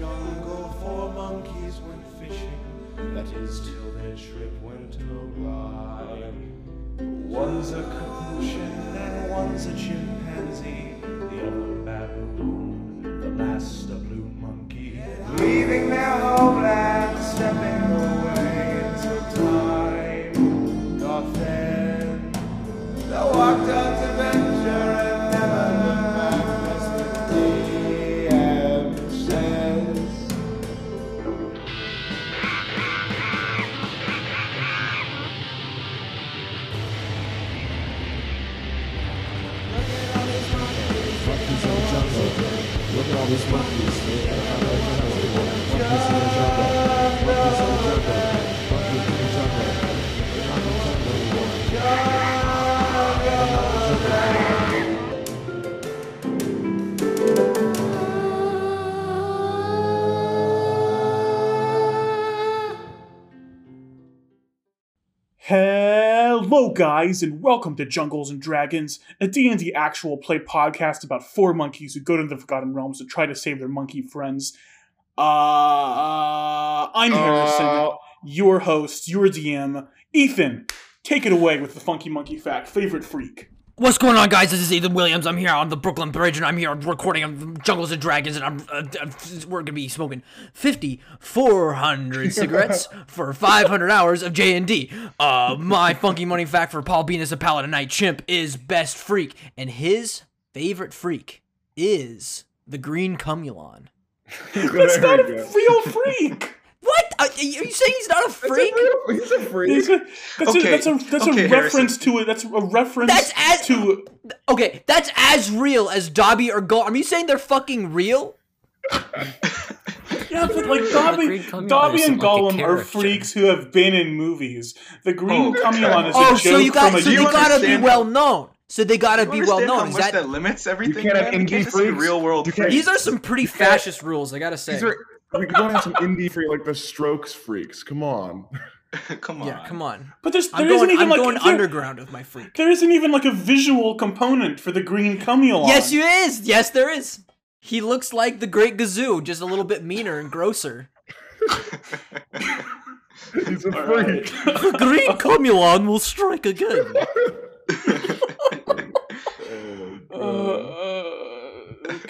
jungle for monkeys went fishing, that is till their trip went awry. One's a Capuchin and one's a chimpanzee, the other baboon, the last a blue monkey, leaving their homeland, stepping away into time. Not then, they walked on to venture and never looked back, as the DM says. Look at all these monkeys, they got out of the jungle. Monkeys in the jungle, monkeys in the jungle, monkeys in the jungle. They're not in the jungle anymore. Hello guys, and welcome to Jungles and Dragons, a D&D actual play podcast about four monkeys who go to the Forgotten Realms to try to save their monkey friends. I'm Harrison, your host, your DM. Ethan, take it away with the funky monkey fact, favorite freak. What's going on, guys? This is Ethan Williams. I'm here on the Brooklyn Bridge, and I'm here recording of Jungles and Dragons, and we're gonna be smoking 400 cigarettes for 500 hours of J&D. My funky money fact for Paul Benis, a Paladin Night Chimp, is best freak, and his favorite freak is the green cumulon. That's not a real freak. What? Are you saying he's not a freak? He's a freak. That's a reference to it. Okay, that's as real as Dobby or Gollum. Are you saying they're fucking real? Yeah, but like Dobby and Gollum are freaks who have been in movies. The green cumulon is a joke so they gotta be well known. Is that limits everything? You can't have real world. These are some pretty fascist rules, I gotta say. We don't have some indie freak like the Strokes freaks. Come on. Come on. Yeah, come on. But I'm going underground with my freak. There isn't even like a visual component for the green cumulon. Yes, you is. Yes, there is. He looks like the Great Gazoo, just a little bit meaner and grosser. He's a freak. The green cumulon will strike again.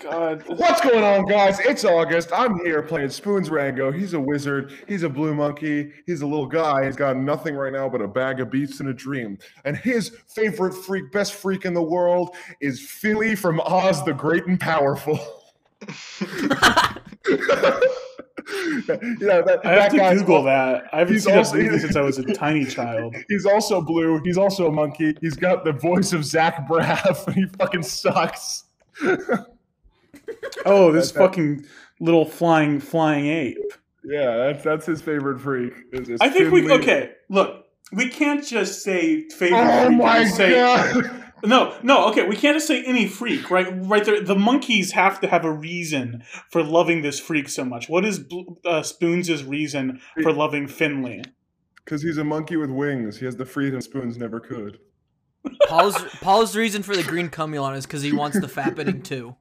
God. What's going on, guys? It's August. I'm here playing Spoons Rango. He's a wizard. He's a blue monkey. He's a little guy. He's got nothing right now but a bag of beats and a dream. And his favorite freak, best freak in the world, is Philly from Oz the Great and Powerful. I have to Google that. I haven't seen a movie since I was a tiny child. He's also blue. He's also a monkey. He's got the voice of Zach Braff, and he fucking sucks. Oh, this fucking little flying ape. Yeah, that's his favorite freak. I think we can't just say favorite freak. No, okay, we can't just say any freak, right there. The monkeys have to have a reason for loving this freak so much. What is Spoons' reason for loving Finley? Because he's a monkey with wings. He has the freedom Spoons never could. Paul's reason for the green cumulon is because he wants the fappening too.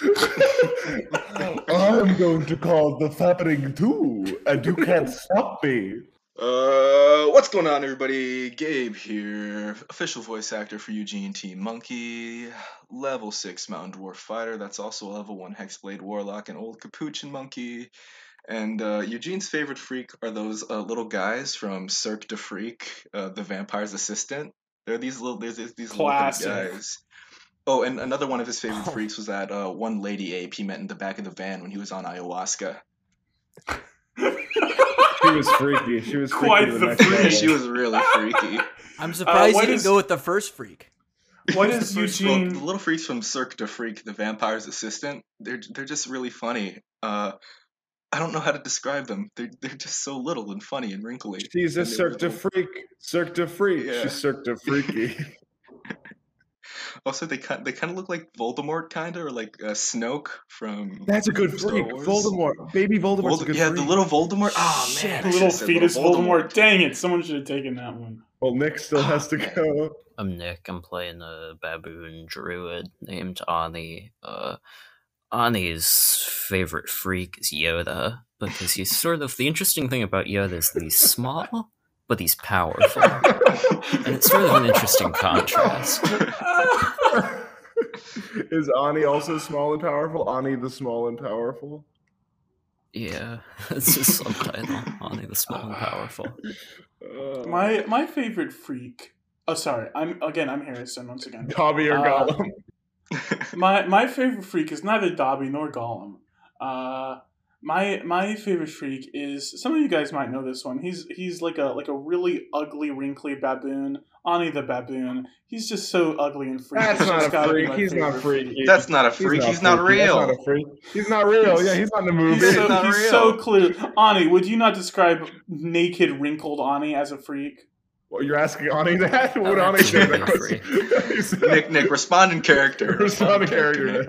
I'm going to call the fappening too, and you can't stop me. What's going on, everybody? Gabe here, official voice actor for Eugene T. Monkey, level 6 mountain dwarf fighter. That's also level 1 hexblade warlock and old capuchin monkey. And Eugene's favorite freak are those little guys from Cirque de Freak, the vampire's assistant. There are these little guys. Oh, and another one of his favorite freaks was that one lady ape he met in the back of the van when he was on ayahuasca. She was freaky. She was freaky. Quite the freak. She was really freaky. I'm surprised he didn't go with the first freak. What is Eugene? Well, the little freaks from Cirque de Freak, the vampire's assistant, they're just really funny. I don't know how to describe them. They're just so little and funny and wrinkly. She's a Cirque de Freak. Cirque de Freak. Yeah. She's Cirque de Freaky. Also, they kind of look like Voldemort, kind of, or like Snoke from. That's a good freak. Voldemort, baby Voldemort's a good freak. Yeah, the little Voldemort. Oh man, the little fetus Voldemort. Dang it! Someone should have taken that one. Well, Nick still has to go. I'm Nick. I'm playing a baboon druid named Ani. Ani's favorite freak is Yoda, because he's sort of, the interesting thing about Yoda is that he's small, but he's powerful. And it's sort of an interesting contrast. Is Ani also small and powerful? Ani the small and powerful? Yeah, it's his subtitle. Ani the small and powerful. My favorite freak. Oh, sorry. I'm Harrison once again. Dobby or Gollum. My favorite freak is neither Dobby nor Gollum. My favorite freak is, some of you guys might know this one. He's like a really ugly, wrinkly baboon. Ani the baboon. He's just so ugly and freaky. That's not a freak. He's not freaky. That's not a freak. He's not real. That's not a freak. He's not real. Yeah, he's not in the movie. He's so clear. Ani, would you not describe naked, wrinkled Ani as a freak? Well, you're asking Ani that? What would Ani say? Nick, respond in character. Respond in character.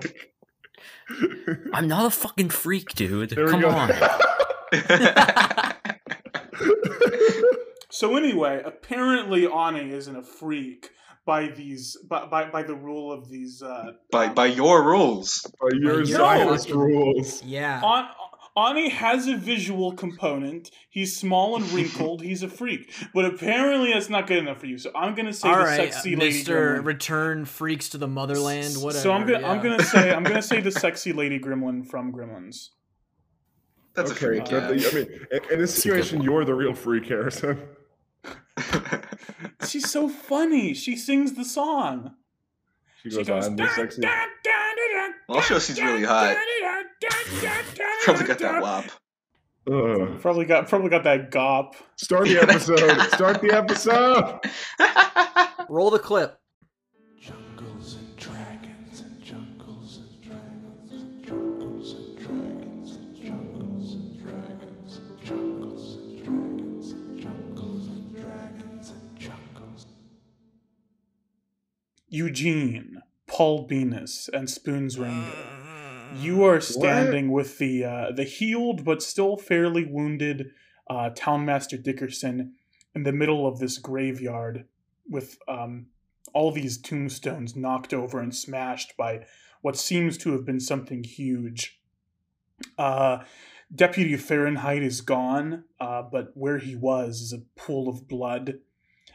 I'm not a fucking freak, dude. There Come on. So anyway, apparently Ani isn't a freak by the rule of these by your rules. By your Zionist rules. Yeah. Ani has a visual component. He's small and wrinkled. He's a freak. But apparently that's not good enough for you. So I'm going to say sexy lady gremlin. Return freaks to the motherland, whatever. So I'm going to say the sexy lady gremlin from Gremlins. That's okay, a freak. I mean, in this situation you're the real freak, Harrison. She's so funny. She sings the song. She goes on, sexy. Well, I'll show she's really hot. Probably got that wop. Ugh. Probably got that gop. Start the episode. Start the episode. Roll the clip. Jungles and dragons and jungles and dragons and jungles and dragons and jungles and dragons and jungles and dragons and jungles and dragons and jungles. Eugene, Paul Benis, and Spoons Rango. You are standing with the healed but still fairly wounded Townmaster Dickerson in the middle of this graveyard with all these tombstones knocked over and smashed by what seems to have been something huge. Deputy Fahrenheit is gone, but where he was is a pool of blood.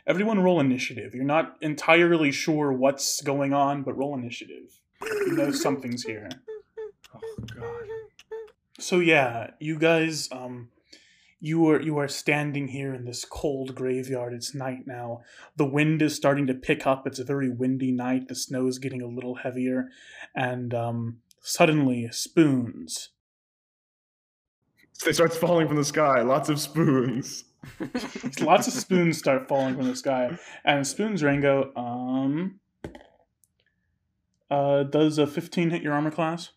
Everyone roll initiative. You're not entirely sure what's going on, but roll initiative. You know something's here. Oh god. So yeah, you guys, you are standing here in this cold graveyard. It's night now. The wind is starting to pick up. It's a very windy night. The snow is getting a little heavier, and suddenly spoons. They start falling from the sky. Lots of spoons. Lots of spoons start falling from the sky, and Spoons Rango does a 15 hit your armor class?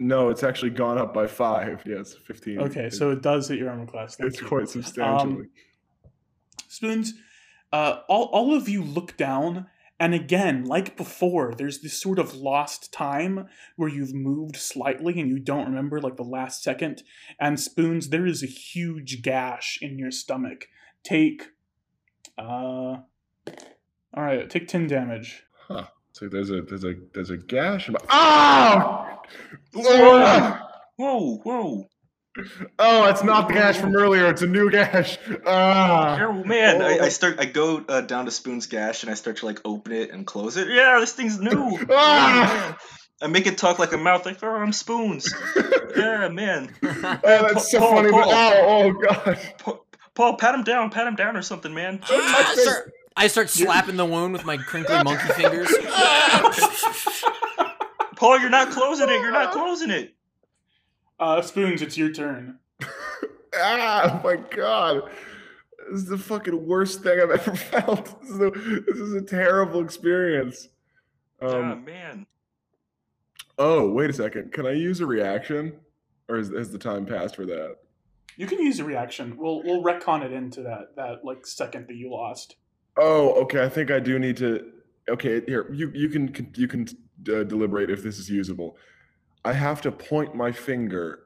No, it's actually gone up by 5. Yes, 15. Okay, so it does hit your armor class. Thank you. Quite substantially. Spoons, all of you look down, and again, like before, there's this sort of lost time where you've moved slightly and you don't remember, like, the last second. And Spoons, there is a huge gash in your stomach. Take 10 damage. Huh. So there's a gash. Whoa! Oh, it's not the gash from earlier. It's a new gash. Oh man! I go down to Spoon's gash and I start to open it and close it. Yeah, this thing's new. I make it talk like a mouth. Like, oh, I'm Spoons. Yeah, man. That's so funny. Paul, oh god. Paul, pat him down or something, man. I start slapping the wound with my crinkly monkey fingers. Paul, you're not closing it. Spoons, it's your turn. Oh my god. This is the fucking worst thing I've ever felt. This is a terrible experience. Man. Oh, wait a second. Can I use a reaction? Or has the time passed for that? You can use a reaction. We'll retcon it into that second that you lost. Oh, okay. I think I do need to. Okay, here you can deliberate if this is usable. I have to point my finger.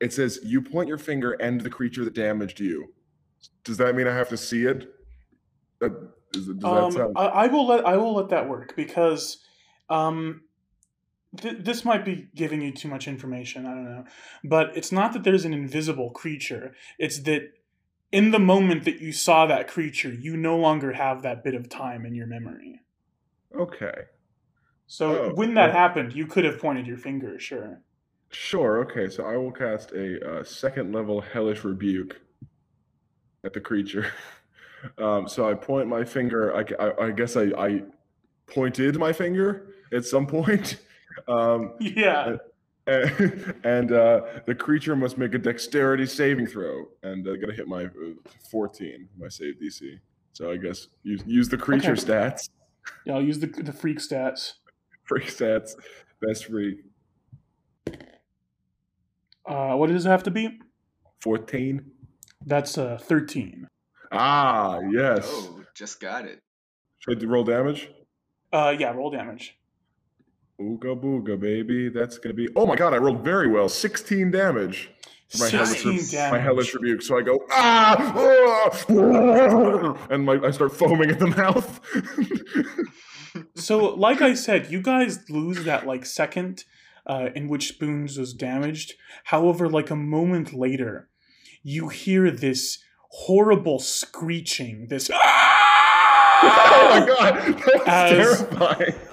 It says you point your finger and the creature that damaged you. Does that mean I have to see it? Does that sound... I will let that work because this might be giving you too much information, I don't know. But it's not that there's an invisible creature. It's that in the moment that you saw that creature, you no longer have that bit of time in your memory. Okay. So when that happened, you could have pointed your finger, sure. Sure, okay. So I will cast a second-level Hellish Rebuke at the creature. So I point my finger. I guess I pointed my finger at some point. Yeah. And the creature must make a dexterity saving throw, and I got to hit my 14, my save DC. So I guess use the creature stats. Yeah, I'll use the freak stats. Freak stats. Best freak. What does it have to be? 14. That's 13. Ah, yes. Oh, just got it. Should I roll damage? Yeah, roll damage. Ooga booga, baby. That's going to be... Oh, my God, I rolled very well. 16 damage. My Hellish Rebuke. So I go, and I start foaming at the mouth. So, like I said, you guys lose that, second in which Spoons was damaged. However, a moment later, you hear this horrible screeching, this... Oh my God, that's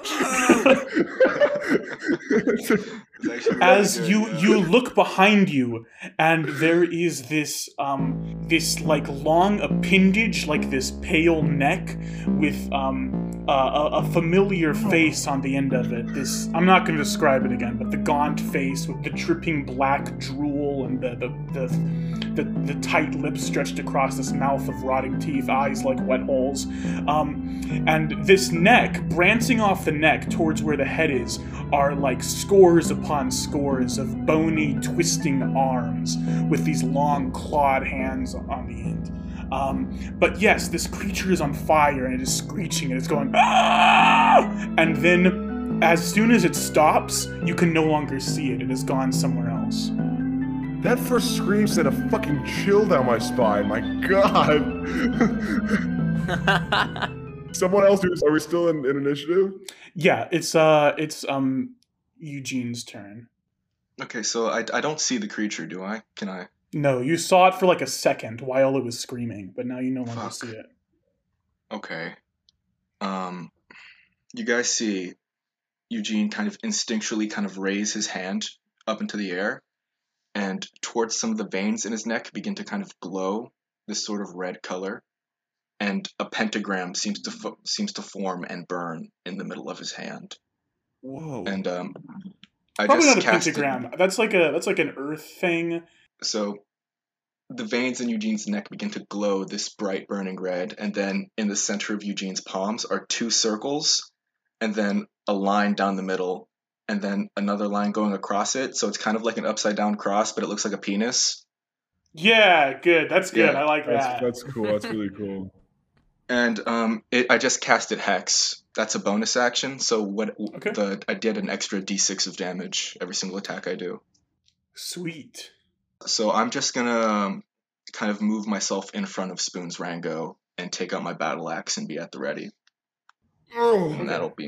terrifying. As you look behind you, and there is this long appendage, this pale neck with a familiar face on the end of it. This, I'm not going to describe it again, but the gaunt face with the dripping black drool and the tight lips stretched across this mouth of rotting teeth, eyes like wet holes. And this neck, branching off the neck towards where the head is, are scores upon scores of bony, twisting arms with these long, clawed hands on the end. But yes, this creature is on fire, and it is screeching, and it's going, "Ah!" And then, as soon as it stops, you can no longer see it. It has gone somewhere else. That first scream sent a fucking chill down my spine. My God. Someone else do this. Are we still in initiative? Yeah, it's Eugene's turn. Okay, so I don't see the creature, do I? Can I? No, you saw it for a second while it was screaming, but now you no longer see it. Okay. You guys see Eugene instinctually raise his hand up into the air, and towards some of the veins in his neck begin to glow this sort of red color. And a pentagram seems to form and burn in the middle of his hand. Whoa! And I probably just not a pentagram. It. That's like an earth thing. So the veins in Eugene's neck begin to glow this bright burning red, and then in the center of Eugene's palms are two circles, and then a line down the middle, and then another line going across it. So it's like an upside down cross, but it looks like a penis. Yeah, good. That's good. Yeah, I like that. That's cool. That's really cool. And I just casted Hex. That's a bonus action. So I did an extra D6 of damage every single attack I do. Sweet. So I'm just going to move myself in front of Spoons Rango and take out my battle axe and be at the ready. Oh. And that'll be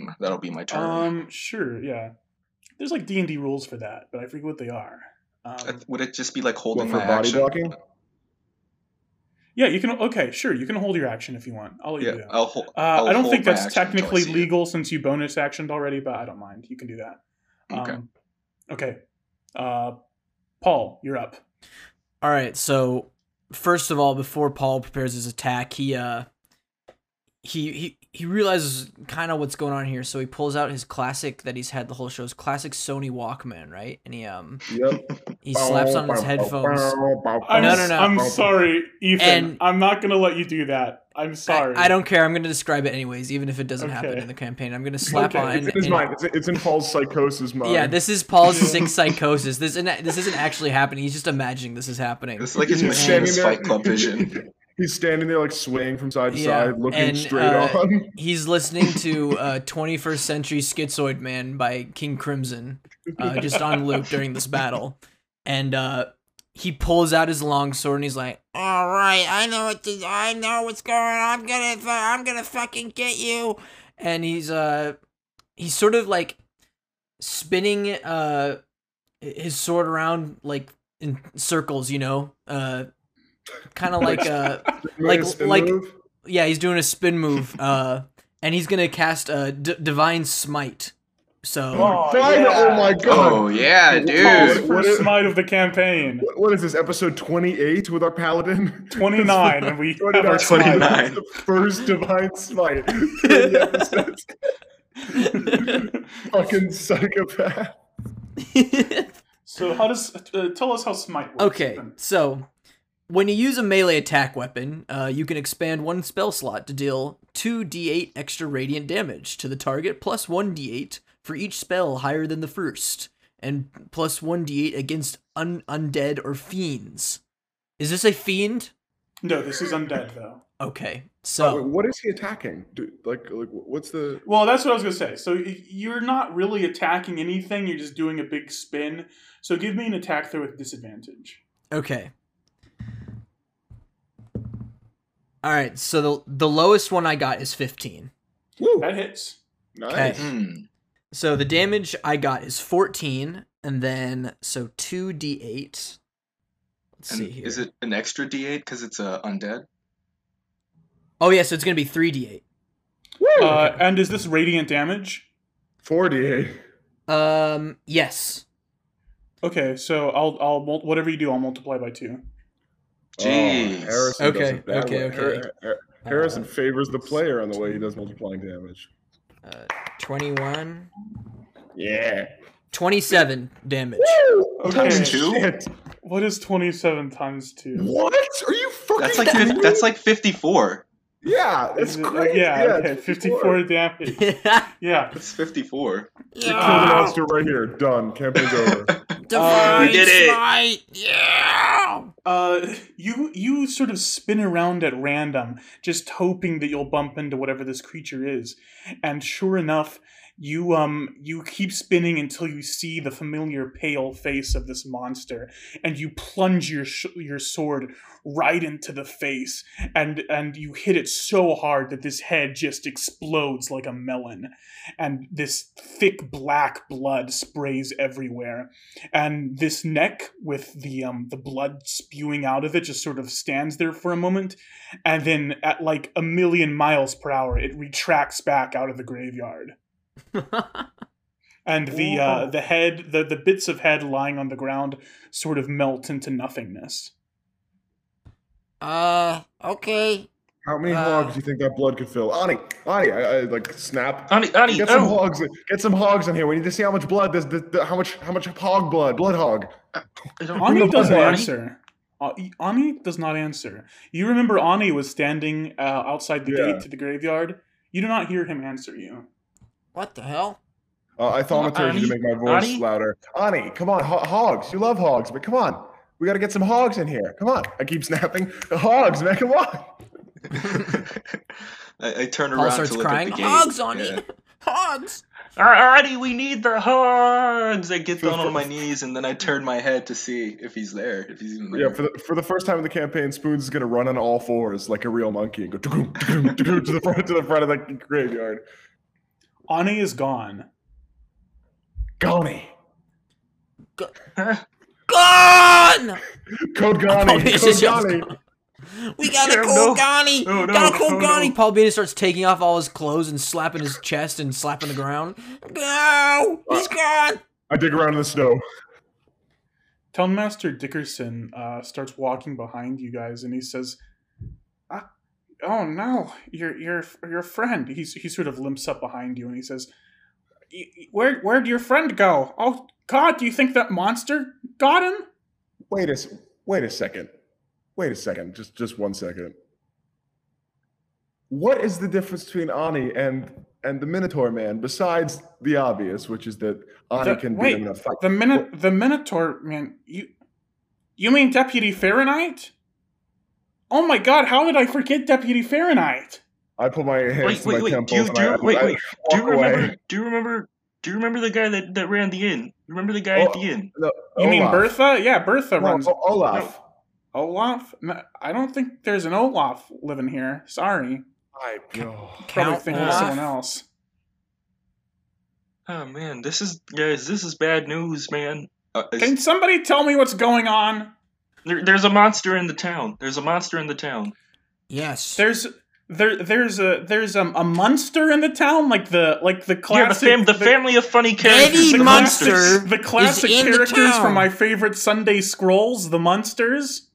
my turn. Sure, yeah. There's D&D rules for that, but I forget what they are. Would it just be holding my action? Body blocking? Yeah, you can. Okay, sure. You can hold your action if you want. I'll let you do that. I don't think that's technically legal since you bonus actioned already, but I don't mind. You can do that. Okay. Paul, you're up. All right. So first of all, before Paul prepares his attack, he realizes kind of what's going on here. So he pulls out his classic that he's had the whole show, his classic Sony Walkman, right? And he slaps on his headphones. No. I'm sorry, Ethan. I'm not going to let you do that. I'm sorry. I don't care. I'm going to describe it anyways, even if it doesn't happen in the campaign. I'm going to slap on. It's in his mind. It's in Paul's psychosis mind. Yeah, this is Paul's sick psychosis. This isn't actually happening. He's just imagining this is happening. It's like his machines Fight Club vision. He's standing there swaying from side to side, looking straight on. He's listening to 21st Century Schizoid Man by King Crimson, just on loop during this battle. And he pulls out his longsword and he's like, "All right, I know what's going on. I'm gonna fucking get you." And he's sort of spinning his sword around like in circles, you know, kind of like move? Yeah, he's doing a spin move, and he's gonna cast a Divine Smite. So, oh my god! Oh yeah, dude! First smite of the campaign. What is this, episode 28 with our paladin? 29, and we have our 29. That's the first Divine Smite. Fucking psychopath. So how does tell us how smite works? Okay, so when you use a melee attack weapon, you can expand one spell slot to deal 2d8 extra radiant damage to the target, plus 1d8. For each spell higher than the first, and plus 1d8 against undead or fiends. Is this a fiend? No, this is undead, though. Okay, so... Oh, wait, what is he attacking? Dude, like, what's the... Well, that's what I was going to say. So you're not really attacking anything, you're just doing a big spin. So give me an attack throw with disadvantage. Okay. Alright, so the lowest one I got is 15. Woo. That hits. Nice. Okay. Mm. So the damage I got is 14, and then, so 2d8. Let's see here. Is it an extra d8 because it's undead? Oh, yeah, so it's going to be 3d8. Woo! And is this radiant damage? 4d8. Yes. Okay, so I'll whatever you do, I'll multiply by 2. Jeez. Oh, okay. Harrison favors the player on the way he does multiplying damage. 21. Yeah. 27 damage. Woo! Okay. Times 2? What is 27 times 2? What? Are you fucking kidding me? That's like 54. Yeah, that's crazy. Yeah, okay. 54 damage. Yeah. It's 54. You killed the monster right here. Done. Campaign's over. We did it. Yeah. You sort of spin around at random, just hoping that you'll bump into whatever this creature is, and sure enough, you keep spinning until you see the familiar pale face of this monster, and you plunge your sword right into the face, and you hit it so hard that this head just explodes like a melon, and this thick black blood sprays everywhere, and this neck with the blood spewing out of it just sort of stands there for a moment, and then at like 1,000,000 miles per hour, it retracts back out of the graveyard. And the head, the bits of head lying on the ground sort of melt into nothingness. Okay. How many hogs do you think that blood could fill? Ani, I like snap. Ani, get some hogs. Get some hogs in here. We need to see how much blood. How much hog blood hog. Ani doesn't answer. Ani does not answer. You remember Ani was standing outside the gate to the graveyard. You do not hear him answer you. What the hell? I thaumaturgy to make my voice louder. Ani, come on, hogs. You love hogs, but come on. We got to get some hogs in here. Come on. I keep snapping. Hogs, man, come on. I turn Paul around to look crying. At the gate. Hogs, Ani. Yeah. Hogs. Ani, we need the hogs. I get down on my knees, and then I turn my head to see if he's there. If he's even there. Yeah, for the first time in the campaign, Spoons is going to run on all fours like a real monkey and go to the front of the graveyard. Ani is gone. Gone. Gone! Code Gani! Code Gani! We gotta call Gani! Gotta call Gani! Paul Benis starts taking off all his clothes and slapping his chest and slapping the ground. Go! He's gone! I dig around in the snow. Townmaster Dickerson starts walking behind you guys, and he says, "Oh no, your friend." He sort of limps up behind you and he says, "Where'd your friend go? Oh God, do you think that monster got him?" Wait a second. Just 1 second. What is the difference between Ani and the Minotaur man, besides the obvious, which is that Ani can beat him in a fight? The Minotaur man. You mean Deputy Fahrenheit? Oh my God! How did I forget Deputy Fahrenheit? I put my hands to my temples. Wait! Do you remember the guy that ran the inn? Remember the guy at the inn? No, you mean Bertha? Yeah, Bertha runs. Olaf. No, Olaf? No, I don't think there's an Olaf living here. Sorry. I probably think of someone else. Oh man, this is bad news, man. Can somebody tell me what's going on? There's a monster in the town. Yes. There's a monster in the town, like the classic. Yeah, the family of funny characters. The monster. The classic characters from my favorite Sunday Scrolls, the Munsters.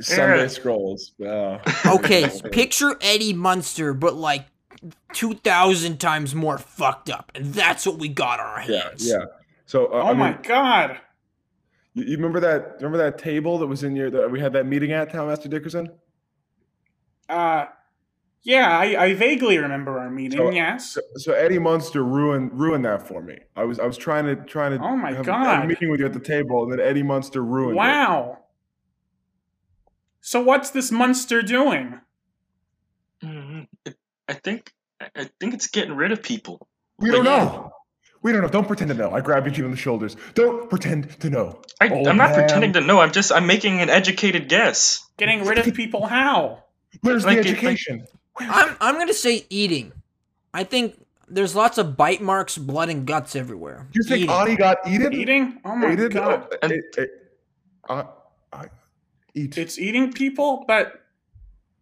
Sunday Scrolls. Oh. Okay, picture Eddie Munster, but like 2,000 times more fucked up, and that's what we got on our hands. Yeah. So, oh my god! You remember that? Remember that table that was in your that we had that meeting at Townmaster Dickerson? Yeah, I vaguely remember our meeting. So, yes. So Eddie Munster ruined that for me. I was trying to. Oh my god! A meeting with you at the table, and then Eddie Munster ruined. Wow. It. So what's this monster doing? I think it's getting rid of people. We don't know. Don't pretend to know. I grab Eugene on the shoulders. Don't pretend to know. I'm not pretending to know. I'm making an educated guess. Getting rid of people how? Where's the education? I'm going to say eating. I think there's lots of bite marks, blood, and guts everywhere. You think Ani got eaten? Eating? Oh my god. It's eating people, but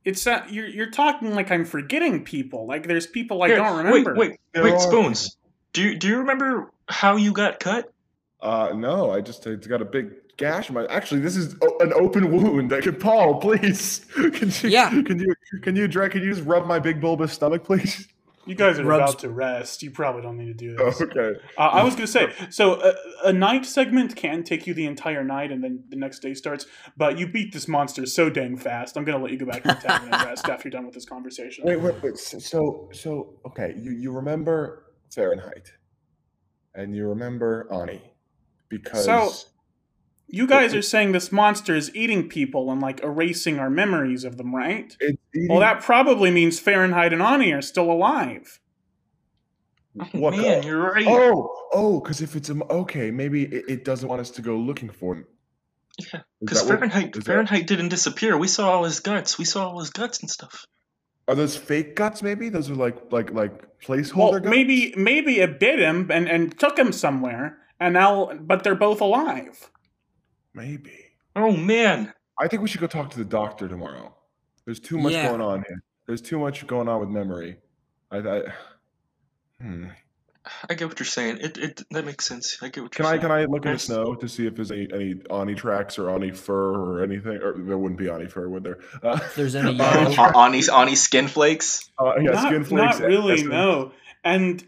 it's not, you're talking like I'm forgetting people. Like there's people I don't remember. Wait, Spoons. Do you remember how you got cut? No, I got a big gash. Actually, this is an open wound. Paul, please. Can you just rub my big bulbous stomach, please? You guys are about to rest. You probably don't need to do this. Oh, okay. I was going to say, so a night segment can take you the entire night and then the next day starts, but you beat this monster so dang fast. I'm going to let you go back to the tavern and rest after you're done with this conversation. Wait. So okay, you remember Fahrenheit and you remember Ani because... So, you guys are saying this monster is eating people and, like, erasing our memories of them, right? Well, that probably means Fahrenheit and Ani are still alive. What? Man, you're right. Oh, because if it's... Okay, maybe it doesn't want us to go looking for them. Yeah, because Fahrenheit didn't disappear. We saw all his guts. And stuff. Are those fake guts, maybe? Those are, like placeholder guts? Well, maybe it bit him and took him somewhere, and now... But they're both alive. Maybe. Oh, man. I think we should go talk to the doctor tomorrow. There's too much going on here. There's too much going on with memory. I get what you're saying. It that makes sense. I get what you're saying. Can I look in the snow to see if there's any Ani tracks or Ani fur or anything? Or there wouldn't be Ani fur, would there? If there's any Ani skin flakes? Skin flakes. Not really, no. And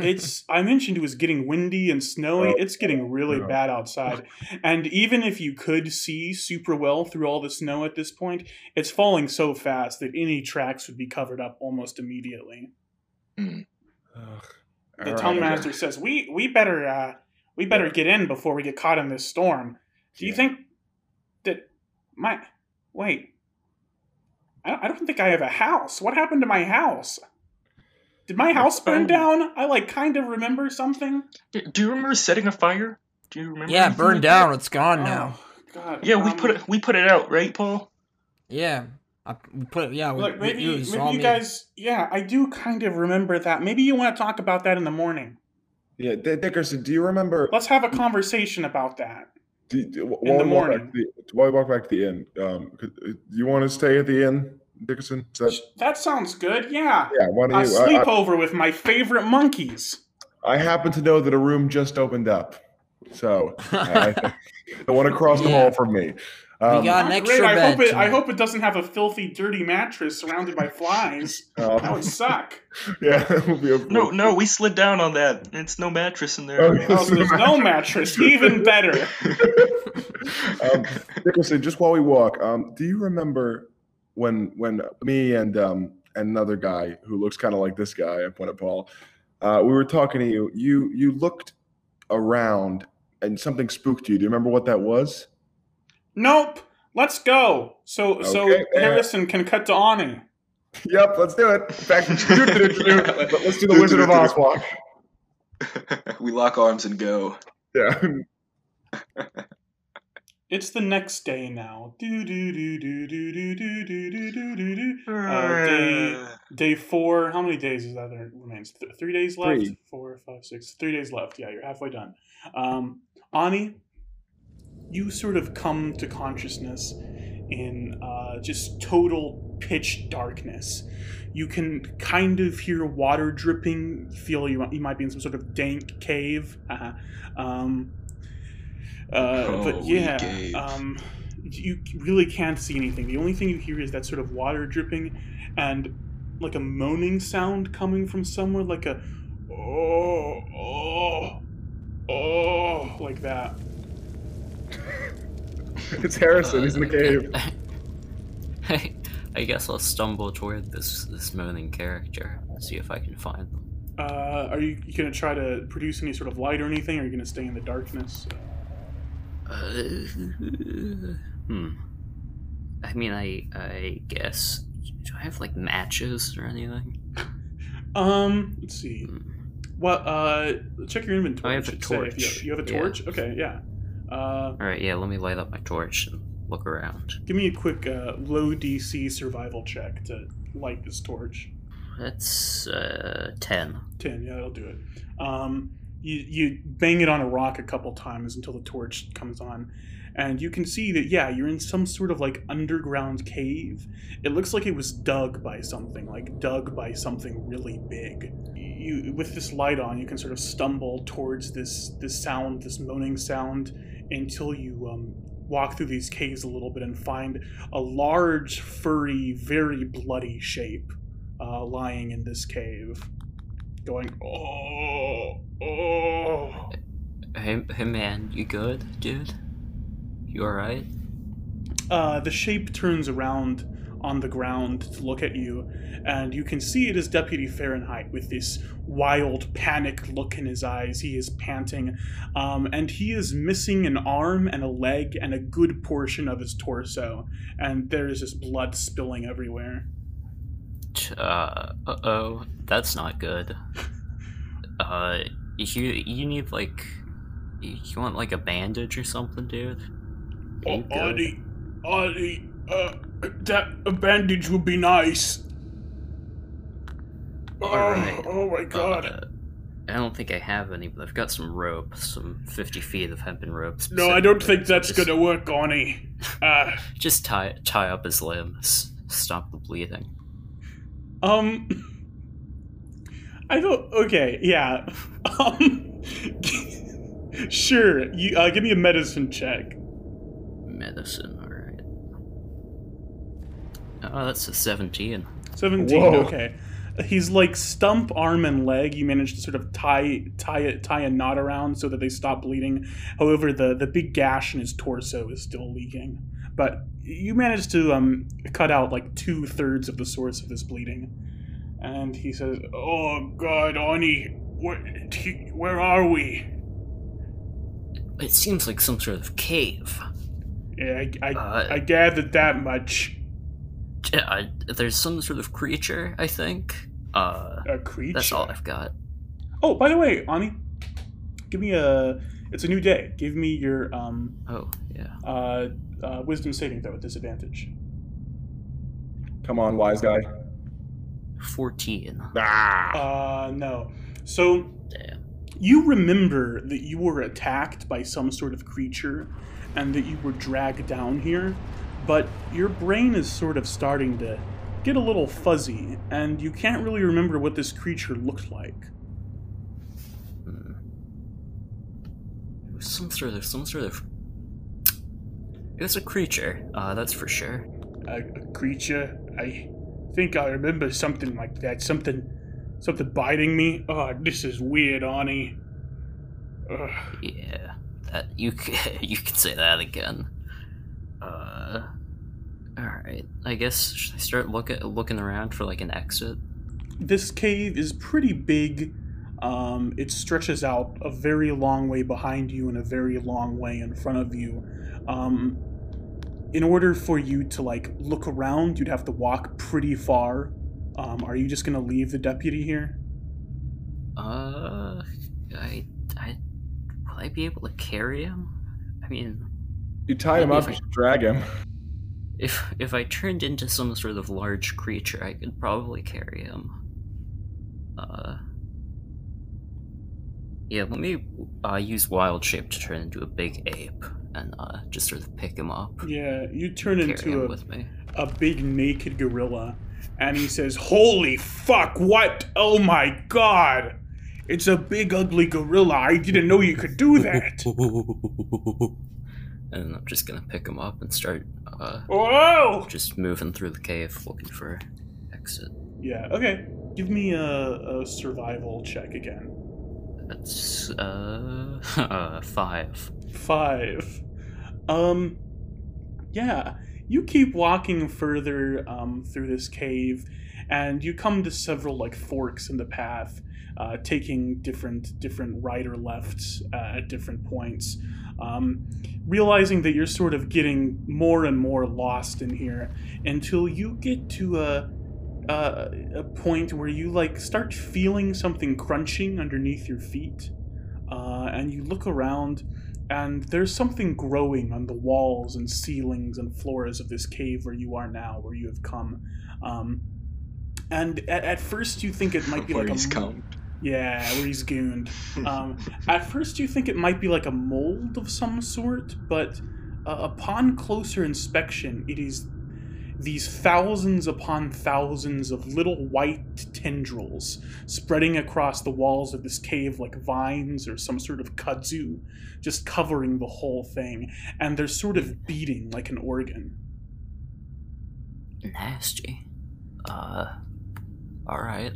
it's I mentioned it was getting windy and snowy. It's getting really bad outside. And even if you could see super well through all the snow at this point, it's falling so fast that any tracks would be covered up almost immediately. Mm. The townmaster says, "We better get in before we get caught in this storm." Do you think that I don't think I have a house. What happened to my house? Did my house burn down? I kind of remember something. Do you remember setting a fire? Do you remember? Yeah, it burned down. It's gone now. God. Yeah, we put it out, right, Paul? Yeah, maybe you guys. Yeah, I do kind of remember that. Maybe you want to talk about that in the morning. Yeah, Dickerson, do you remember? Let's have a conversation about that. In the morning, while we walk back to the inn, do you want to stay at the inn? Dickerson? That sounds good, yeah. Yeah, why don't you sleepover with my favorite monkeys. I happen to know that a room just opened up. So, the one across the hall from me. We got an extra bed. I hope it doesn't have a filthy, dirty mattress surrounded by flies. That would suck. Yeah, that would be okay. No, we slid down on that. It's no mattress in there. There's no mattress. Even better. Dickerson, just while we walk, do you remember... When me and another guy who looks kind of like this guy, I point at Paul, we were talking to you. You looked around and something spooked you. Do you remember what that was? Nope. Let's go. So Harrison can cut to Ani. Yep. Let's do it. Back. Let's do the Wizard of Oz walk. We lock arms and go. Yeah. It's the next day now. Day four. How many days is that there remains? 3 days left? 4, 5, 6. 3 days left. Yeah, you're halfway done. Ani, you sort of come to consciousness in just total pitch darkness. You can kind of hear water dripping. Feel you might be in some sort of dank cave. But yeah, you really can't see anything. The only thing you hear is that sort of water dripping and like a moaning sound coming from somewhere, like a oh, oh, oh, like that. It's Harrison, he's in the cave. I guess I'll stumble toward this moaning character and see if I can find them. Are you going to try to produce any sort of light or anything, or are you going to stay in the darkness? I mean, I guess. Do I have like matches or anything? Let's see. Well, check your inventory. I have a torch. You have a torch? Yeah. Okay, yeah. Alright, yeah, let me light up my torch and look around. Give me a quick low DC survival check to light this torch. That's 10. 10, yeah, that'll do it. You bang it on a rock a couple times until the torch comes on. And you can see that, yeah, you're in some sort of, like, underground cave. It looks like it was dug by something really big. You, with this light on, you can sort of stumble towards this moaning sound, until you walk through these caves a little bit and find a large, furry, very bloody shape lying in this cave. Going, oh, oh. Hey man, you good, dude? You alright? The shape turns around on the ground to look at you, and you can see it is Deputy Fahrenheit with this wild panic look in his eyes. He is panting, and he is missing an arm and a leg and a good portion of his torso, and there is just blood spilling everywhere. Uh-oh, that's not good. You need, like, you want, like, a bandage or something, dude? A bandage would be nice. Right. Oh my god. I don't think I have any, but I've got some rope, some 50 feet of hempen rope. No, I don't think that's gonna work, Ani. Just tie up his limbs, stop the bleeding. Sure, you, give me a medicine check. Medicine, alright. Oh, that's a 17. 17, whoa. Okay. He's like stump, arm, and leg. You manage to sort of tie a knot around so that they stop bleeding. However, the big gash in his torso is still leaking. But you manage to cut out like 2/3 of the source of this bleeding. And he says, "Oh God, Ani, where are we?" It seems like some sort of cave. Yeah, I gathered that much. There's some sort of creature, I think. A creature? That's all I've got. Oh, by the way, Ani, give me it's a new day. Give me your, Oh, yeah. Wisdom saving throw with disadvantage. Come on, wise guy. 14. Ah! No. So... Damn. You remember that you were attacked by some sort of creature and that you were dragged down here, but your brain is sort of starting to get a little fuzzy, and you can't really remember what this creature looked like. It was some sort of... It was a creature, that's for sure. A creature? I think I remember something like that. Something biting me? Oh, this is weird, Ani. Ugh. Yeah, that you can say that again. Alright, I guess, should I start looking around for, like, an exit? This cave is pretty big. It stretches out a very long way behind you and a very long way in front of you. In order for you to, like, look around, you'd have to walk pretty far. Are you just gonna leave the deputy here? Will I be able to carry him? I mean, You tie him up and drag him. If I turned into some sort of large creature, I could probably carry him. Yeah, let me use wild shape to turn into a big ape and just sort of pick him up. Yeah, you turn into a big naked gorilla, and he says, "Holy fuck, what? Oh my god! It's a big ugly gorilla. I didn't know you could do that." And I'm just gonna pick him up and start just moving through the cave looking for exit. Yeah, okay. Give me a survival check again. That's 5. 5. Yeah. You keep walking further through this cave, and you come to several like forks in the path, taking different right or lefts at different points. Realizing that you're sort of getting more and more lost in here until you get to a point where you like start feeling something crunching underneath your feet, and you look around and there's something growing on the walls and ceilings and floors of this cave where you are now, where you have come. And at first you think it might be like a... Yeah, where he's gooned. At first you think it might be like a mold of some sort, but upon closer inspection, it is these thousands upon thousands of little white tendrils spreading across the walls of this cave like vines or some sort of kudzu, just covering the whole thing, and they're sort of beating like an organ. Nasty. Alright.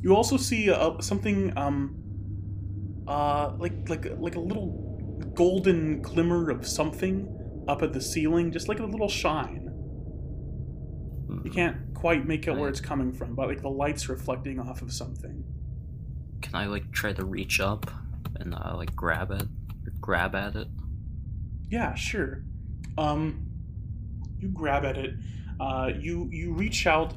You also see something like a little golden glimmer of something up at the ceiling, just like a little shine. You can't quite make out where it's coming from, but like the light's reflecting off of something. Can I like try to reach up and like grab it or grab at it? Yeah, sure. You grab at it. You reach out.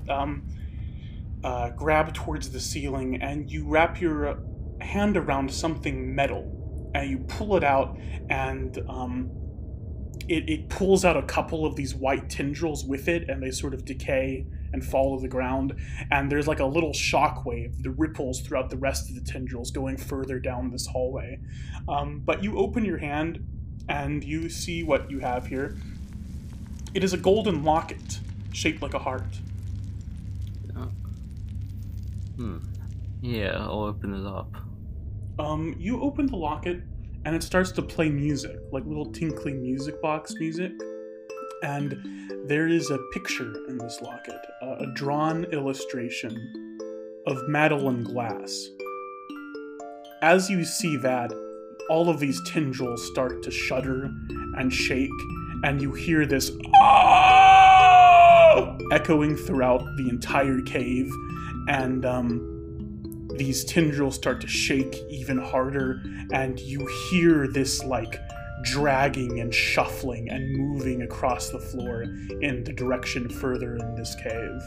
Grab towards the ceiling, and you wrap your hand around something metal, and you pull it out, and it pulls out a couple of these white tendrils with it, and they sort of decay and fall to the ground, and there's like a little shockwave that ripples throughout the rest of the tendrils going further down this hallway. But you open your hand, and you see what you have here. It is a golden locket, shaped like a heart. Yeah, I'll open it up. You open the locket, and it starts to play music, like little tinkly music box music. And there is a picture in this locket, a drawn illustration of Madeline Glass. As you see that, all of these tendrils start to shudder and shake, and you hear this "Aah!" echoing throughout the entire cave. And these tendrils start to shake even harder, and you hear this like dragging and shuffling and moving across the floor in the direction further in this cave.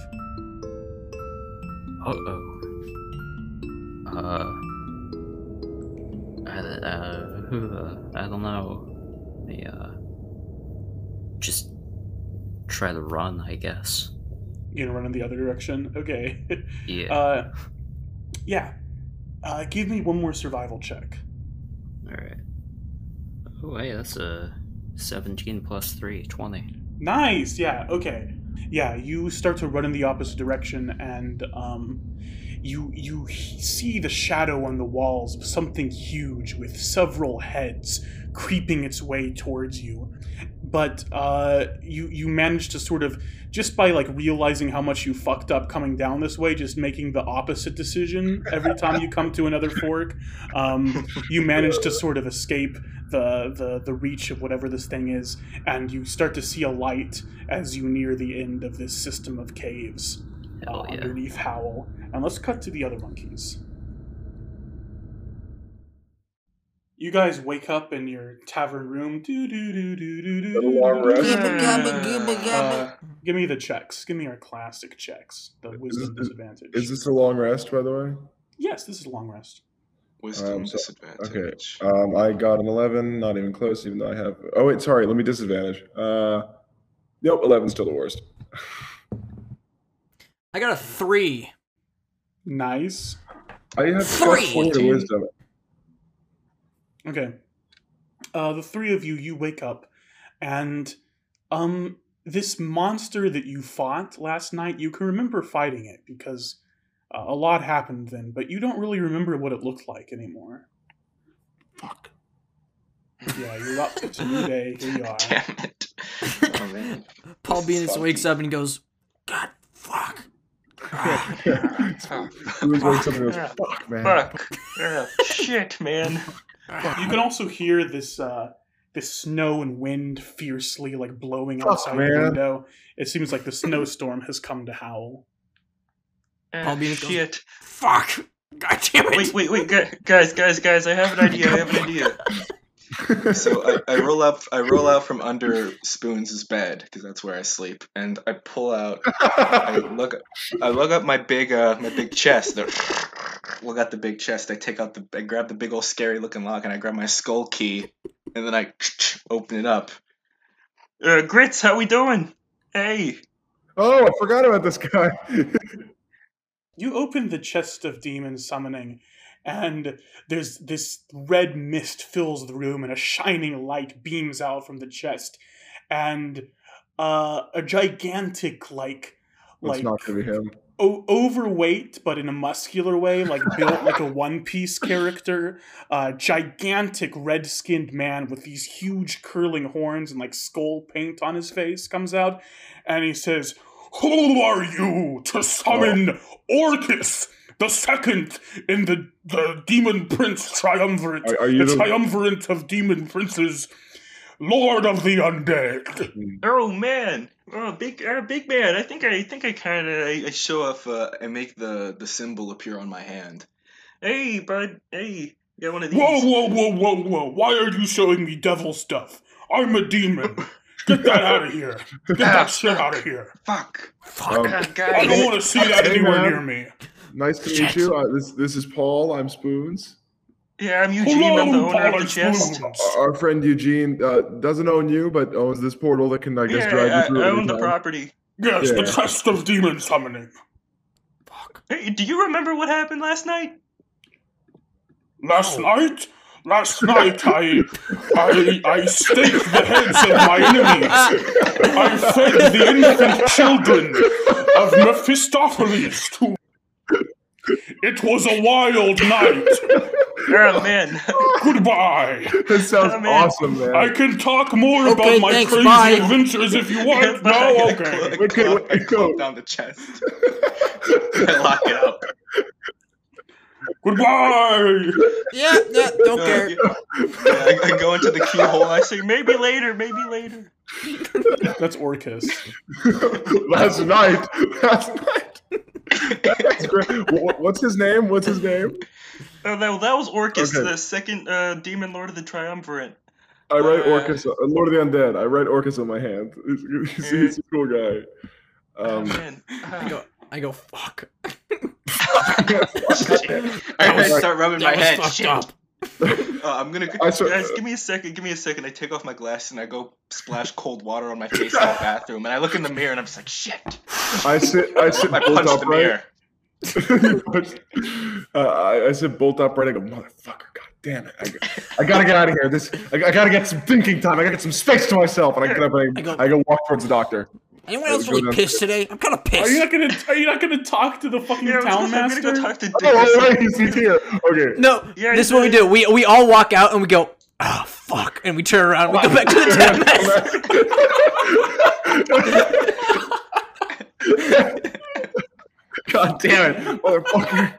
I don't know. Just try to run, I guess. You're gonna run in the other direction? Okay. Yeah. Give me one more survival check. Alright. Oh, hey, that's a 17 plus 3, 20. Nice! Yeah, okay. Yeah, you start to run in the opposite direction, and you see the shadow on the walls of something huge with several heads creeping its way towards you. But you manage to sort of, just by like realizing how much you fucked up coming down this way, just making the opposite decision every time you come to another fork, you manage to sort of escape the reach of whatever this thing is, and you start to see a light as you near the end of this system of caves underneath Howl. And let's cut to the other monkeys. You guys wake up in your tavern room. Give me the checks. Give me our classic checks. The wisdom disadvantage. Is this a long rest, by the way? Yes, this is a long rest. Wisdom disadvantage. Okay. I got an 11. Not even close, even though I have. Oh wait, sorry. Let me disadvantage. Nope. 11's still the worst. I got a 3. Nice. I have 3 to wisdom. Okay. The three of you, you wake up, and this monster that you fought last night, you can remember fighting it because a lot happened then, but you don't really remember what it looked like anymore. Fuck. Yeah, you're up to a new day. Here you are. Damn it. Oh, man. Paul Benis wakes up and goes, God, fuck. Fuck, man. Fuck. Shit, man. You can also hear this this snow and wind fiercely like blowing outside the window. It seems like the snowstorm has come to howl. Shit. Fuck! God damn it! Wait, guys! I have an idea! So I roll out from under Spoons' bed because that's where I sleep, and I pull out. I look up my big chest. Look at the big chest. I grab the big old scary looking lock, and I grab my skull key, and then I open it up. Grits, how we doing? Hey. Oh, I forgot about this guy. You open the chest of demon summoning, and there's this red mist fills the room, and a shining light beams out from the chest, and a gigantic, like not gonna be him. Overweight, but in a muscular way, like built like a One Piece character, gigantic red-skinned man with these huge curling horns and like skull paint on his face comes out, and he says, "Who are you to summon Orcus, the second in the Demon Prince Triumvirate, Triumvirate of Demon Princes, Lord of the Undead?" Oh man, big man! I show off and make the symbol appear on my hand. Hey, bud. Hey, you got one of these? Whoa! Why are you showing me devil stuff? I'm a demon. Get that out of here. Get that shit out of here. Fuck. I don't want to see that anywhere near me. Nice to meet you. This is Paul. I'm Spoons. Yeah, I'm Eugene. Hello, I'm the owner of the chest. Our friend Eugene doesn't own you, but owns this portal that can, drive you through. I own the property. Yes, the chest of demon summoning. Fuck. Hey, do you remember what happened last night? Last night? Last night, I staked the heads of my enemies. I fed the infant children of Mephistopheles to... It was a wild night. Oh, man. Goodbye. That sounds awesome, man. I can talk more about my crazy adventures if you want. No, okay. I close down the chest. I lock it up. Goodbye! Yeah, don't care. I go into the keyhole and I say, maybe later. That's Orcus. Last night. That's great. What's his name? That was Orcus, the second demon lord of the Triumvirate. I write Orcus, Lord of the Undead. I write Orcus on my hand. He's a cool guy. I go, fuck. I start rubbing my head. Guys, give me a second. I take off my glasses and I go splash cold water on my face in the bathroom. And I look in the mirror and I'm just like, shit. I sit bolt upright. I sit bolt upright. I go, motherfucker, god damn it! I gotta get out of here. I gotta get some thinking time. I gotta get some space to myself. And I get up and I go walk towards the doctor. Anyone else really pissed today? I'm kind of pissed. Are you not gonna talk to the fucking townmaster? I'm gonna go talk to Dickerson. Oh, wait, he's here. Okay. No, this is what we do. We all walk out and we go, ah, oh, fuck, and we turn around. And we go back to the townmaster. God damn it, motherfucker!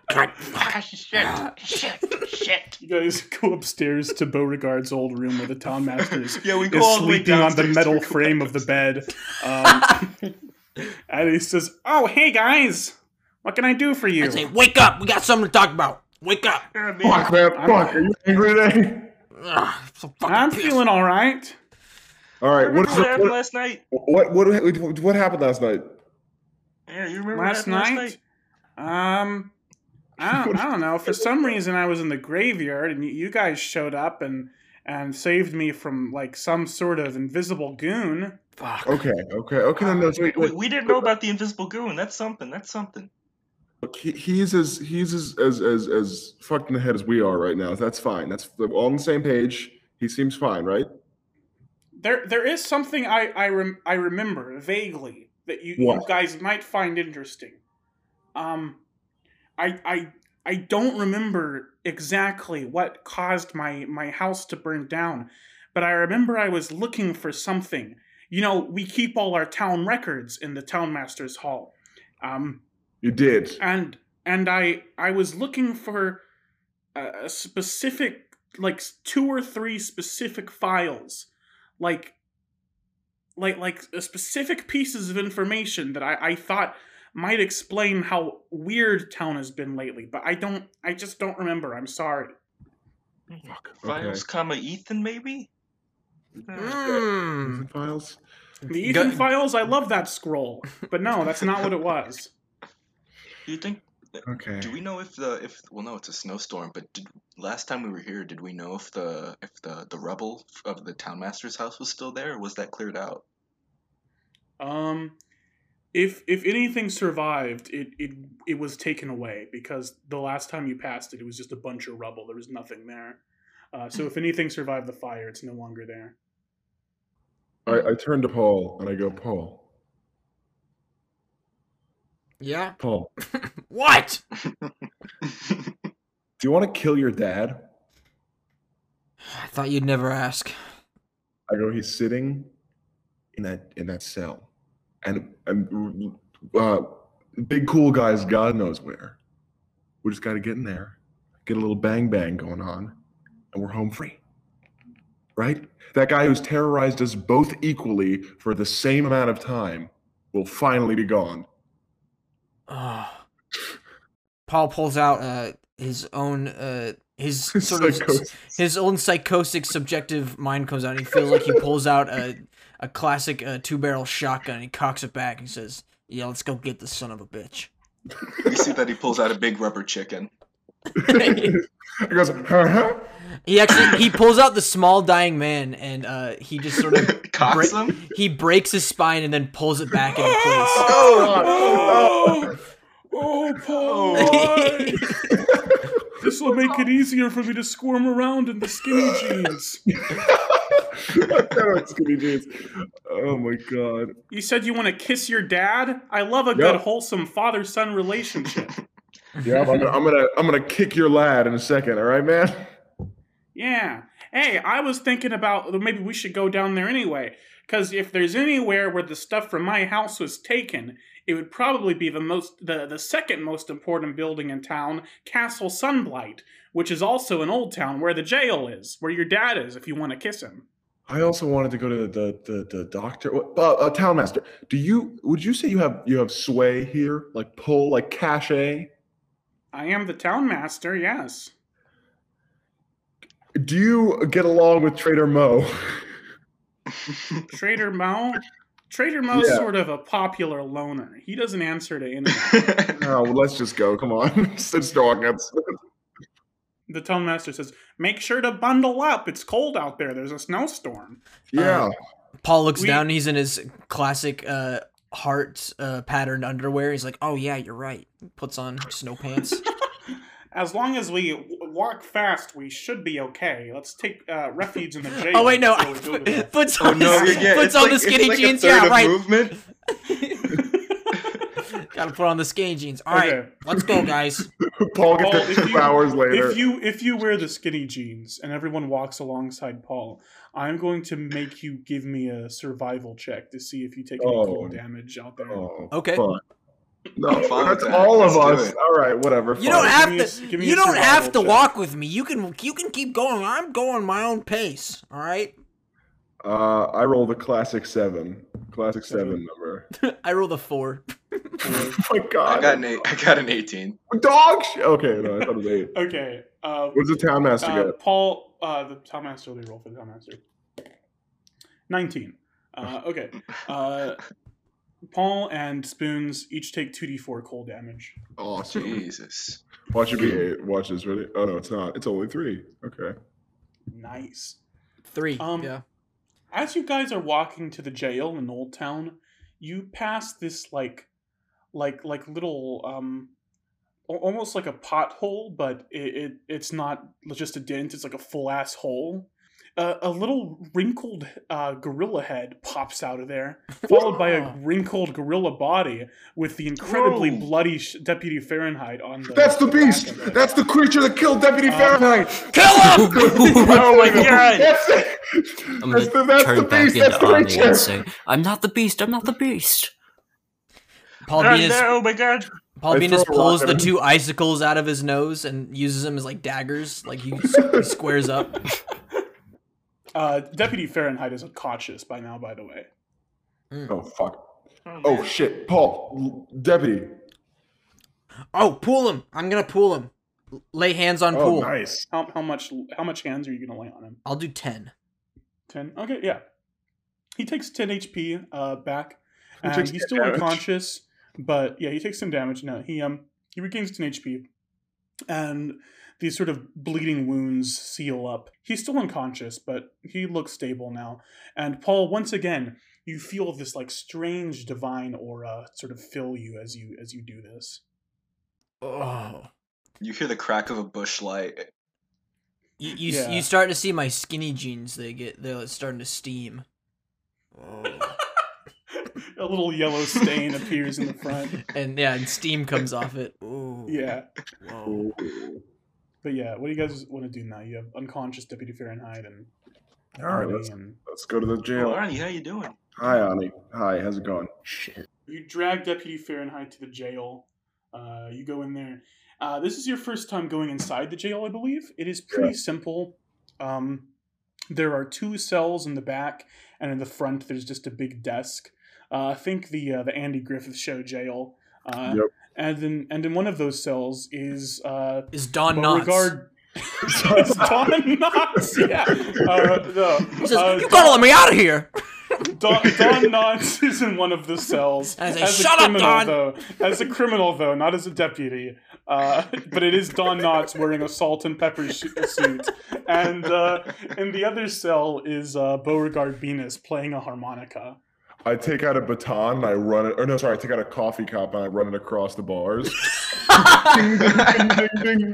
Shit! You guys go upstairs to Beauregard's old room where the townmaster is sleeping on the metal frame of the bed. And he says, "Oh, hey guys, what can I do for you?" I say, "Wake up! We got something to talk about. Wake up!" Fuck, man! Fuck! Are you angry today? I'm feeling all right. All right. What happened last night? What happened last night? Yeah, you remember last night? I don't know. For some reason, I was in the graveyard, and you guys showed up and saved me from like some sort of invisible goon. Fuck. Okay. Then we didn't know about the invisible goon. That's something. Look, he's as fucked in the head as we are right now. That's fine. That's all on the same page. He seems fine, right? There is something I remember vaguely that you guys might find interesting. I don't remember exactly what caused my house to burn down, but I remember I was looking for something. You know, we keep all our town records in the Townmaster's Hall. You did. And I was looking for a specific, like 2 or 3 specific files, like specific pieces of information that I thought might explain how weird town has been lately. But I just don't remember. I'm sorry. Fuck. Okay. Files, Ethan, maybe? Ethan Files? The Ethan Files? I love that scroll. But no, that's not what it was. Do you think... Okay. Do we know if well, no, it's a snowstorm, but last time we were here, did we know if the rubble of the Townmaster's house was still there, or was that cleared out? If anything survived, it was taken away, because the last time you passed it was just a bunch of rubble. There was nothing there. So if anything survived the fire, it's no longer there. I turn to Paul and I go, Paul. Yeah? Paul. What? Do you want to kill your dad? I thought you'd never ask. I go, he's sitting in that cell. And big cool guys, God knows where. We just got to get in there, get a little bang-bang going on, and we're home free. Right? That guy who's terrorized us both equally for the same amount of time will finally be gone. Paul pulls out his own psychotic subjective mind comes out, and he feels like he pulls out a classic 2-barrel shotgun, and he cocks it back and says, yeah, let's go get this son of a bitch. You see that he pulls out a big rubber chicken. He goes, huh? He pulls out the small dying man, and he just sort of cocks him. He breaks his spine and then pulls it back into place. Oh, Paul! This will make it easier for me to squirm around in the skinny jeans. I don't skinny jeans. Oh my god! You said you want to kiss your dad? I love a good wholesome father-son relationship. Yeah, I'm gonna kick your lad in a second. All right, man. Yeah. Hey, I was thinking about maybe we should go down there anyway, because if there's anywhere where the stuff from my house was taken, it would probably be the second most important building in town, Castle Sunblight, which is also in Old Town, where the jail is, where your dad is, if you want to kiss him. I also wanted to go to the doctor, Townmaster. Would you say you have sway here, like pull, like cachet? I am the Townmaster, yes. Do you get along with Trader Mo? Trader Mo? Trader Mo's sort of a popular loner. He doesn't answer to anything. Oh, well, let's just go. Come on. Let's talk. The Townmaster says, make sure to bundle up. It's cold out there. There's a snowstorm. Yeah. Paul looks down. And he's in his classic heart patterned underwear. He's like, oh, yeah, you're right. Puts on snow pants. As long as we walk fast, we should be okay. Let's take refuge in the jail. Oh, wait, no. Puts on the skinny jeans. Yeah, right. Gotta put on the skinny jeans. All right, let's go, guys. Paul gets there 2 hours later. If you wear the skinny jeans and everyone walks alongside Paul, I'm going to make you give me a survival check to see if you take any cold damage out there. Oh, okay. Fun. No, that's all of us. All right, whatever. You don't have to. You don't have to walk with me. You can keep going. I'm going my own pace. All right. I roll the classic 7. Classic 7 number. I roll the 4. Oh my god! I got an 18. Dog shit. Okay, no, I thought it was 8. Okay. What's the Townmaster got? Paul. The Townmaster. They roll for the Townmaster. 19. Okay. Paul and Spoons each take 2d4 cold damage. Oh, Jesus. Watch it be 8. Watch this, ready? Oh, no, it's not. It's only 3. Okay. Nice. 3, yeah. As you guys are walking to the jail in Old Town, you pass this, like little, almost like a pothole, but it's not just a dent. It's like a full-ass hole. A little wrinkled gorilla head pops out of there, followed by a wrinkled gorilla body with the incredibly bloody Deputy Fahrenheit on the... That's the beast! That's the creature that killed Deputy Fahrenheit! Kill him! Oh my god! That's the beast! That's the creature! Say, I'm not the beast! I'm not the beast! Paul Benis, oh my god! Paul Benis pulls the 2 icicles out of his nose and uses them as like daggers. Like he squares up. Deputy Fahrenheit is unconscious by now, by the way. Oh, fuck. Oh, shit. Paul. Deputy. Oh, pull him. I'm going to pull him. Lay hands on Pool. Nice. How much hands are you going to lay on him? I'll do 10. 10? Okay, yeah. He takes 10 HP back. And he's still unconscious, but yeah, he takes some damage. No, he regains 10 HP. And... these sort of bleeding wounds seal up. He's still unconscious, but he looks stable now. And Paul, once again, you feel this like strange divine aura sort of fill you as you do this. Oh! You hear the crack of a bush light. You start to see my skinny jeans. They're starting to steam. Oh. A little yellow stain appears in the front, and steam comes off it. Ooh. Yeah. Whoa. But yeah, what do you guys want to do now? You have unconscious Deputy Fahrenheit and... Alright, let's go to the jail. Oh, Ani, how you doing? Hi, Ani. Hi, how's it going? Shit. You drag Deputy Fahrenheit to the jail. You go in there. This is your first time going inside the jail, I believe. It is pretty simple. There are 2 cells in the back, and in the front there's just a big desk. I think the Andy Griffith Show jail. Yep. And in one of those cells is Don Knotts. It's Don Knotts. Yeah. He says, you gotta let me out of here. Don Knotts is in one of the cells. I say, as a criminal though, not as a deputy. But it is Don Knotts wearing a salt and pepper suit. And in the other cell is Beauregard Venus playing a harmonica. I take out a baton and I run it. Or no, sorry, I take out a coffee cup and I run it across the bars. Ding, ding, ding, ding,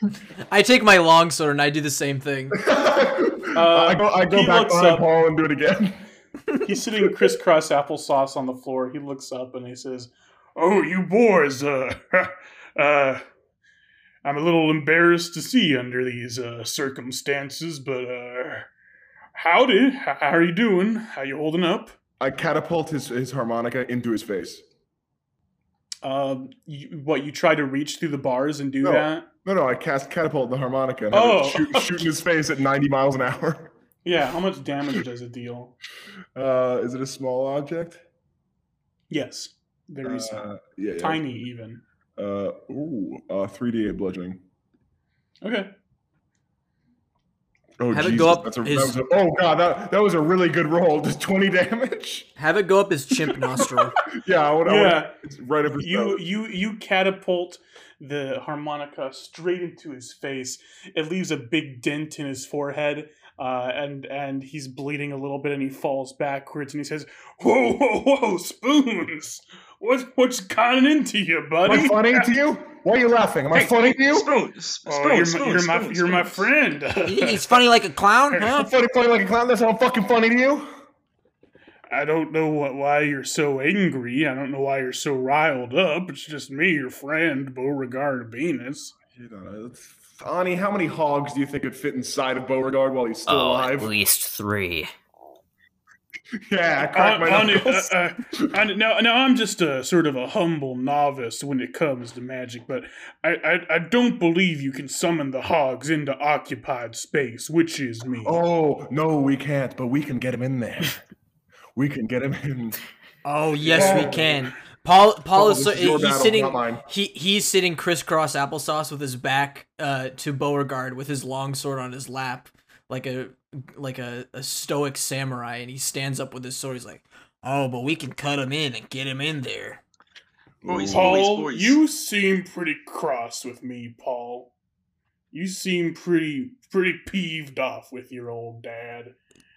ding. I take my longsword and I do the same thing. I go back behind Paul and do it again. He's sitting crisscross applesauce on the floor. He looks up and he says, "Oh, you boys, I'm a little embarrassed to see you under these circumstances, but howdy, how are you doing? How you holding up?" I catapult his harmonica into his face. You try to reach through the bars and do that? No, I catapult the harmonica and shoot in his face at 90 miles an hour. Yeah, how much damage does it deal? Is it a small object? Yes, very small. Yeah, tiny even. 3d8 bludgeoning. Okay. Oh, have Jesus, it go up that was a really good roll. Just 20 damage. Have it go up his chimp nostril. Yeah, I would right up his nose. You catapult the harmonica straight into his face. It leaves a big dent in his forehead, and he's bleeding a little bit, and he falls backwards, and he says, "Whoa, whoa, whoa, Spoons! What's gotten into you, buddy? Am I funny to you? Why are you laughing? Am I funny to you? You're my friend. He's funny like a clown, huh? Funny like a clown? That's how I'm fucking funny to you? I don't know why you're so angry. I don't know why you're so riled up. It's just me, your friend, Beauregard Venus." Ani, how many hogs do you think could fit inside of Beauregard while he's still alive? At least 3. Yeah, I cracked my knuckles. Now I'm just a sort of a humble novice when it comes to magic, but I don't believe you can summon the hogs into occupied space, which is me. Oh no, we can't, but we can get him in there. We can get him in. Oh yes, we can. Paul is he's sitting crisscross applesauce with his back to Beauregard, with his long sword on his lap, like a stoic samurai, and he stands up with his sword. He's like, Oh, but we can cut him in and get him in there. Boys. You seem pretty cross with me, Paul. You seem pretty peeved off with your old dad.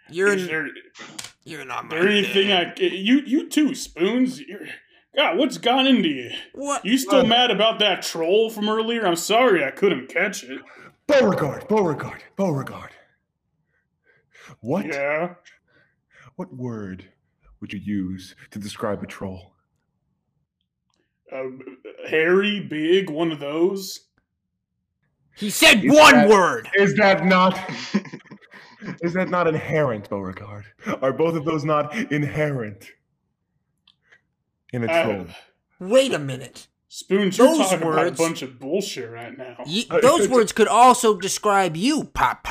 You're not my dad. You too, Spoons. God, what's gone into you? What? You still mad about that troll from earlier? I'm sorry I couldn't catch it. Beauregard. What? Yeah? What word would you use to describe a troll? Hairy, big, one of those. He said one word! Is that not inherent, Beauregard? Are both of those not inherent in a troll? Wait a minute. Spoons, you're talking about a bunch of bullshit right now. Those words could also describe you, Pop.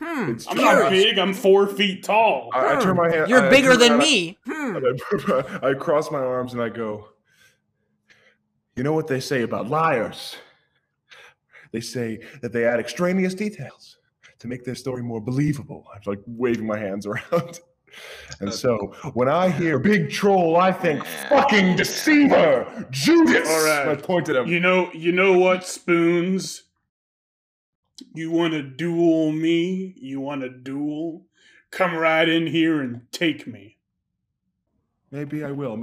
I'm not big, I'm 4 feet tall. I turn my hand, you're bigger than me. I cross my arms and I go, you know what they say about liars? They say that they add extraneous details to make their story more believable. I'm like waving my hands around. And so, when I hear big troll, I think fucking deceiver, Judas. All right. I pointed him. You know what, Spoons? You want to duel me? You want to duel? Come right in here and take me. Maybe I will.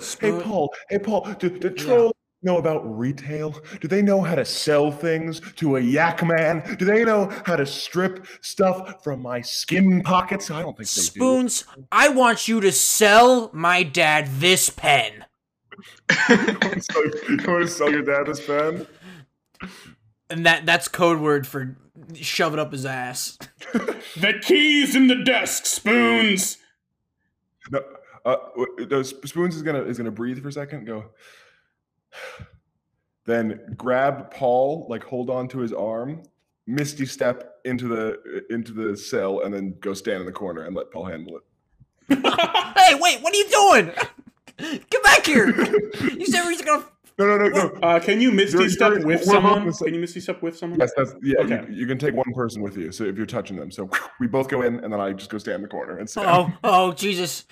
Spoon. Hey, Paul. Do trolls know about retail? Do they know how to sell things to a yak man? Do they know how to strip stuff from my skin pockets? I don't think they do. Spoons, I want you to sell my dad this pen. You want to sell your dad this pen? And that's code word for shove it up his ass. The key's in the desk, Spoons! No, Spoons is gonna breathe for a second and go... Then grab Paul, like hold on to his arm, misty step into the cell, and then go stand in the corner and let Paul handle it. Hey, wait! What are you doing? Get back here! You said we're just gonna. No. Can you misty step with someone? Can you misty step with someone? Yes, okay. You can take one person with you. So if you're touching them, so we both go in, and then I just go stand in the corner and stand. Oh, Jesus!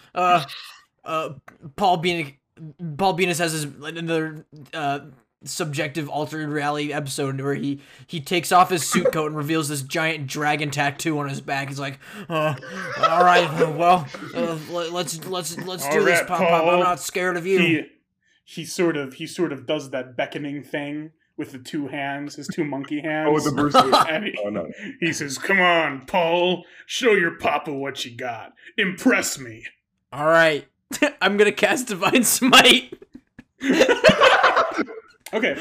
Paul Benis has his another subjective altered reality episode where he takes off his suit coat and reveals this giant dragon tattoo on his back. He's like, all right, well, let's do this, Pop. I'm not scared of you. He sort of does that beckoning thing with the two hands, his two monkey hands. Oh, the Bruce Lee. He says, "Come on, Paul, show your papa what you got. Impress me." All right. I'm gonna cast Divine Smite. Okay.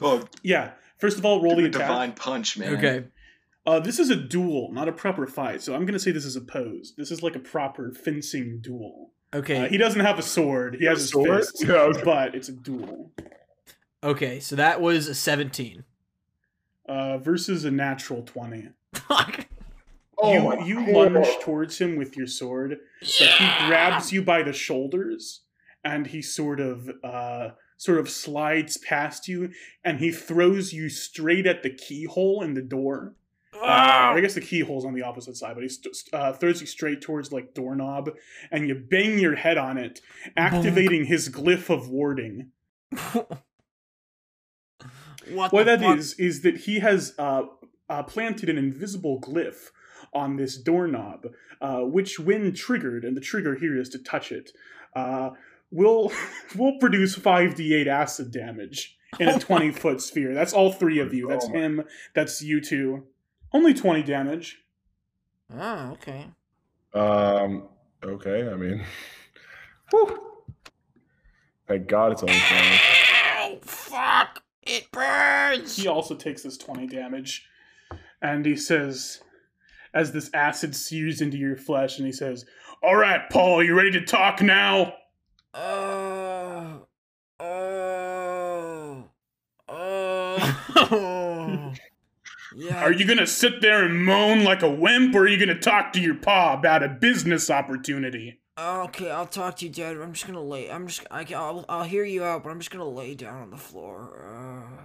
Well, yeah. First of all, roll the attack. Divine punch, man. Okay. This is a duel, not a proper fight. So I'm gonna say this is opposed. This is like a proper fencing duel. Okay. He doesn't have a sword. He has a fist. Yeah, okay. But it's a duel. Okay. So that was a 17. Versus a natural 20. Fuck. You lunge towards him with your sword, but he grabs you by the shoulders, and he sort of slides past you, and he throws you straight at the keyhole in the door. I guess the keyhole's on the opposite side, but he throws you straight towards, like, doorknob, and you bang your head on it, activating his glyph of warding. What that is that he has planted an invisible glyph on this doorknob, which when triggered, and the trigger here is to touch it, will produce 5d8 acid damage in a 20-foot sphere. That's all three of you. That's him. That's you two. Only 20 damage. Oh, okay. Okay, I mean... Whew. Thank God it's only 20. Ow! Fuck! It burns! He also takes this 20 damage, and he says... as this acid sears into your flesh, and he says, "All right, Paul, you ready to talk now?" Yeah. Are you gonna sit there and moan like a wimp, or are you gonna talk to your pa about a business opportunity? Okay, I'll talk to you, Dad. I'm just gonna lay. I'll hear you out, but I'm just gonna lay down on the floor.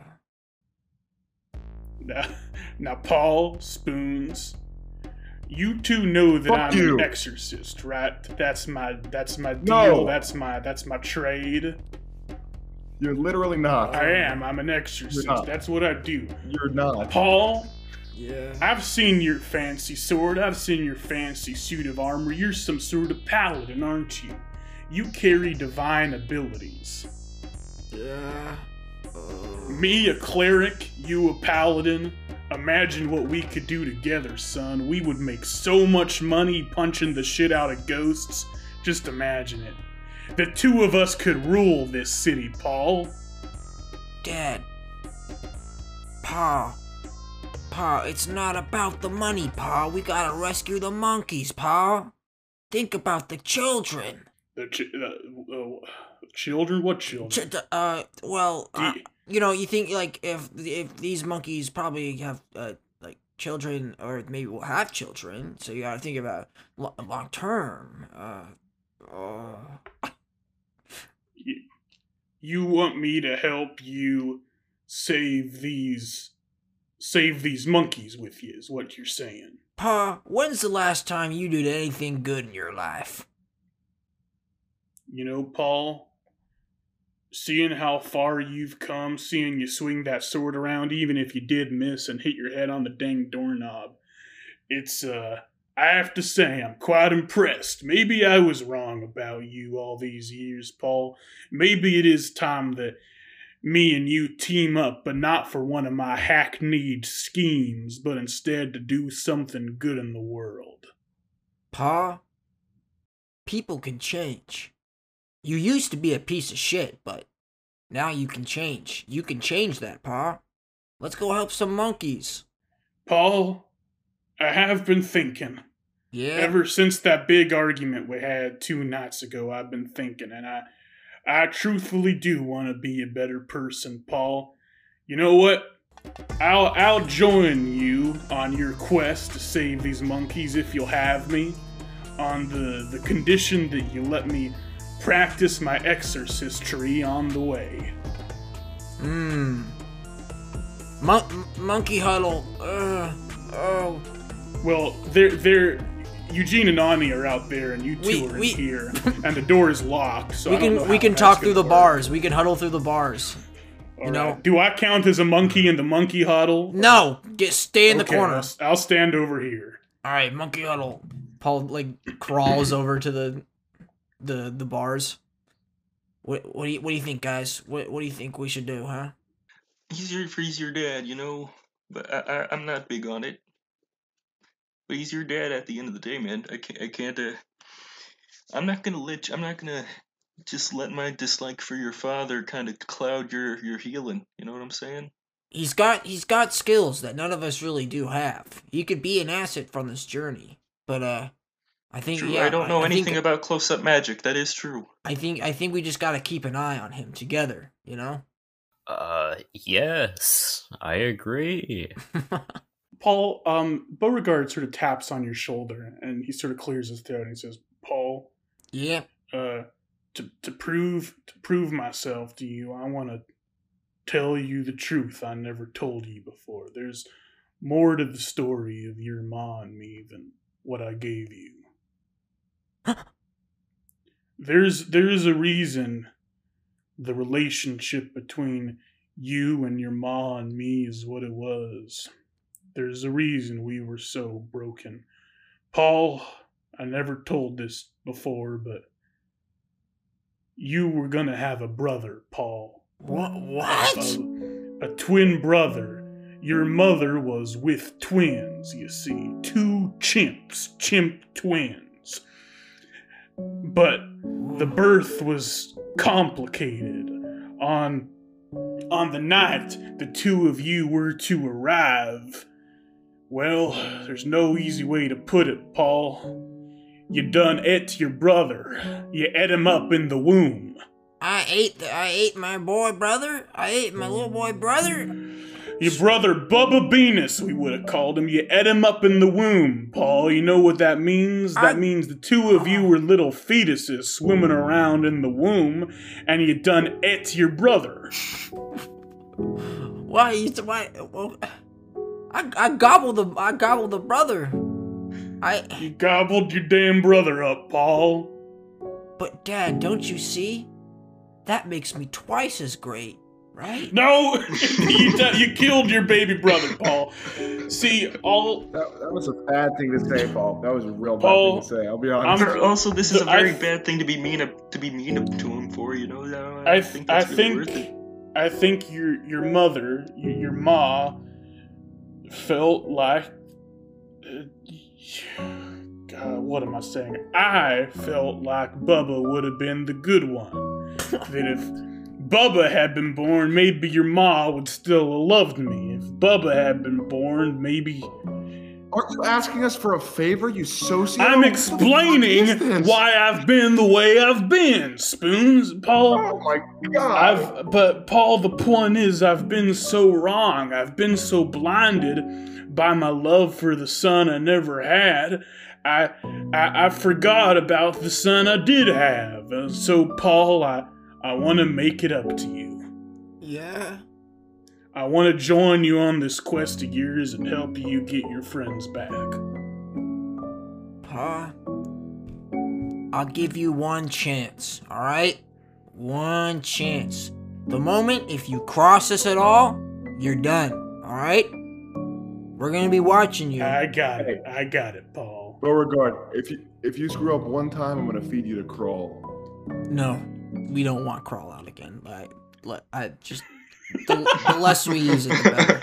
Now, Paul, Spoons. You two know that I'm an exorcist, right? That's my deal. No. That's my trade. You're literally not. I am. I'm an exorcist. That's what I do. You're not. Paul? Yeah. I've seen your fancy sword. I've seen your fancy suit of armor. You're some sort of paladin, aren't you? You carry divine abilities. Yeah. Me, a cleric, you, a paladin. Imagine what we could do together, son. We would make so much money punching the shit out of ghosts. Just imagine it. The two of us could rule this city, Paul. Dad. Pa, it's not about the money, Pa. We gotta rescue the monkeys, Pa. Think about the children. Children? What children? You know, you think, like, if these monkeys probably have, like, children, or maybe will have children, so you gotta think about long term. You want me to help you save these monkeys with you, is what you're saying. Pa, when's the last time you did anything good in your life? You know, Paul, seeing how far you've come, seeing you swing that sword around, even if you did miss and hit your head on the dang doorknob, it's, I have to say, I'm quite impressed. Maybe I was wrong about you all these years, Paul. Maybe it is time that me and you team up, but not for one of my hackneyed schemes, but instead to do something good in the world. Pa, people can change. You used to be a piece of shit, but now you can change. You can change that, Pa. Let's go help some monkeys. Paul, I have been thinking. Yeah. Ever since that big argument we had 2 nights ago, I've been thinking, and I truthfully do want to be a better person, Paul. You know what? I'll join you on your quest to save these monkeys if you'll have me, on the condition that you let me practice my exorcistry on the way. Monkey huddle. Oh. Well, they're Eugene and Ani are out there, and you two are in here, and the door is locked. So we can talk through the bars. We can huddle through the bars. All right. Do I count as a monkey in the monkey huddle? No. Just stay in the corner. I'll stand over here. All right, monkey huddle. Paul crawls over to the bars. What do you think, guys? What do you think we should do, huh? He's your dad, you know, but I'm not big on it. But he's your dad at the end of the day, man. I can't I'm not gonna let my dislike for your father kind of cloud your healing. You know what I'm saying? He's got skills that none of us really do have. He could be an asset from this journey, but I think true. Yeah, I don't know anything about close-up magic. That is true. I think we just gotta keep an eye on him together, you know? Yes, I agree. Paul, Beauregard sort of taps on your shoulder, and he sort of clears his throat, and he says, "Paul, yeah, to prove myself to you, I want to tell you the truth I never told you before. There's more to the story of your ma and me than what I gave you." There's a reason the relationship between you and your ma and me is what it was. There's a reason we were so broken. Paul, I never told this before, but you were gonna have a brother, Paul. What? A twin brother. Your mother was with twins, you see. 2 chimps. Chimp twins. But the birth was complicated. On the night the two of you were to arrive, well, there's no easy way to put it, Paul. You done ate your brother. You ate him up in the womb. I ate my boy brother? I ate my little boy brother? Your brother Bubba Venus, we would have called him. You ate him up in the womb, Paul. You know what that means? That means the two of you were little fetuses swimming around in the womb, and you done ate your brother. Why? I gobbled the brother. You gobbled your damn brother up, Paul. But, Dad, don't you see? That makes me twice as great, right? No! You killed your baby brother, Paul. See, all... That was a bad thing to say, Paul. That was a real bad thing to say, I'll be honest. Also, this is a very bad thing to be mean to him for, you know? I think worth it. I think your mother, your ma, felt like... God, what am I saying? I felt like Bubba would have been the good one. That if Bubba had been born, maybe your ma would still have loved me. If Bubba had been born, maybe... Aren't you asking us for a favor, you socio? I'm explaining why I've been the way I've been, Spoons, Paul. Oh my God. But Paul, the point is I've been so wrong. I've been so blinded by my love for the son I never had. I forgot about the son I did have. And so, Paul, I want to make it up to you. Yeah? I want to join you on this quest of yours and help you get your friends back. Pa, I'll give you one chance, alright? One chance. The moment, if you cross us at all, you're done, alright? We're going to be watching you. I got it, Paul. Beauregard, if you screw up one time, I'm going to feed you to Crawl. No, we don't want Crawl out again. The less we use it, the better.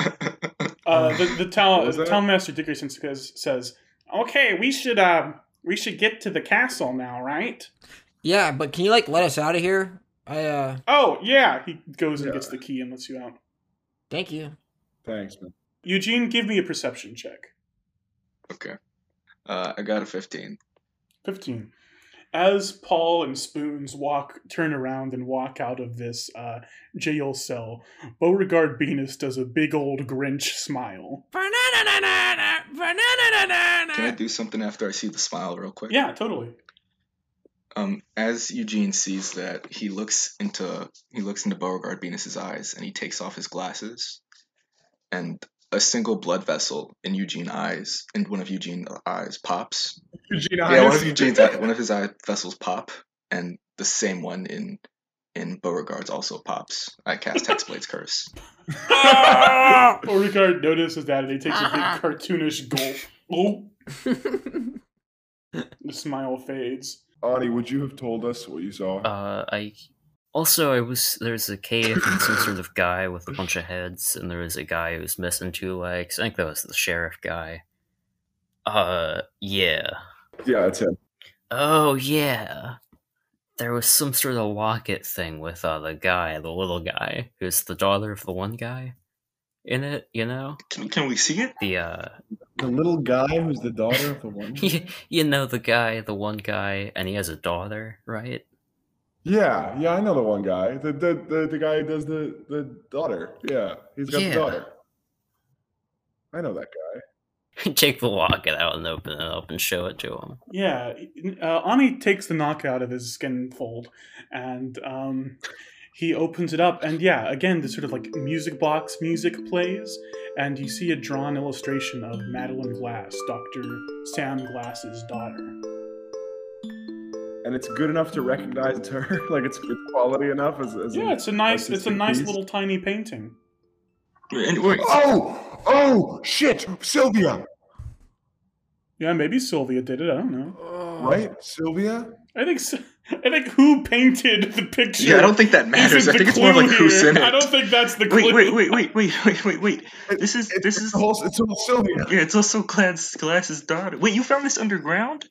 The Townmaster Dickerson says, "Okay, we should get to the castle now, right?" Yeah, but can you let us out of here? Oh yeah, he goes and gets the key and lets you out. Thank you. Thanks, man. Eugene, give me a perception check. Okay, I got a 15. 15. As Paul and Spoons turn around and walk out of this jail cell, Beauregard Venus does a big old Grinch smile. Can I do something after I see the smile real quick? Yeah, totally. As Eugene sees that, he looks into Beauregard Venus's eyes and he takes off his glasses, and a single blood vessel in one of Eugene's eyes pops. One of his eye vessels pop, and the same one in Beauregard's also pops. I cast Hexblade's Curse. Beauregard notices that, and he takes a big cartoonish gulp. The smile fades. Ani, would you have told us what you saw? There's a cave and some sort of guy with a bunch of heads, and there was a guy who was missing two legs. I think that was the sheriff guy. Yeah. Yeah, that's him. Oh, yeah. There was some sort of locket thing with the little guy, who's the daughter of the one guy in it, you know? Can we see it? The little guy who's the daughter of the one guy? You know, the one guy, and he has a daughter, right? Yeah, I know the one guy. The guy who does the daughter. Yeah, he's got the daughter. I know that guy. Take the locket out and open it up and show it to him. Yeah, Ani takes the knock out of his skin fold, and he opens it up, and again, this sort of music box music plays, and you see a drawn illustration of Madeline Glass, Dr. Sam Glass's daughter. And it's good enough to recognize it's her. It's quality enough. It's a nice little tiny painting. Oh shit, Sylvia. Yeah, maybe Sylvia did it. I don't know. Right, Sylvia. I think who painted the picture. Yeah, I don't think that matters. I think it's more who's in it. I don't think that's the clue. Wait. It's all Sylvia. Yeah, it's also Glass's daughter. Wait, you found this underground?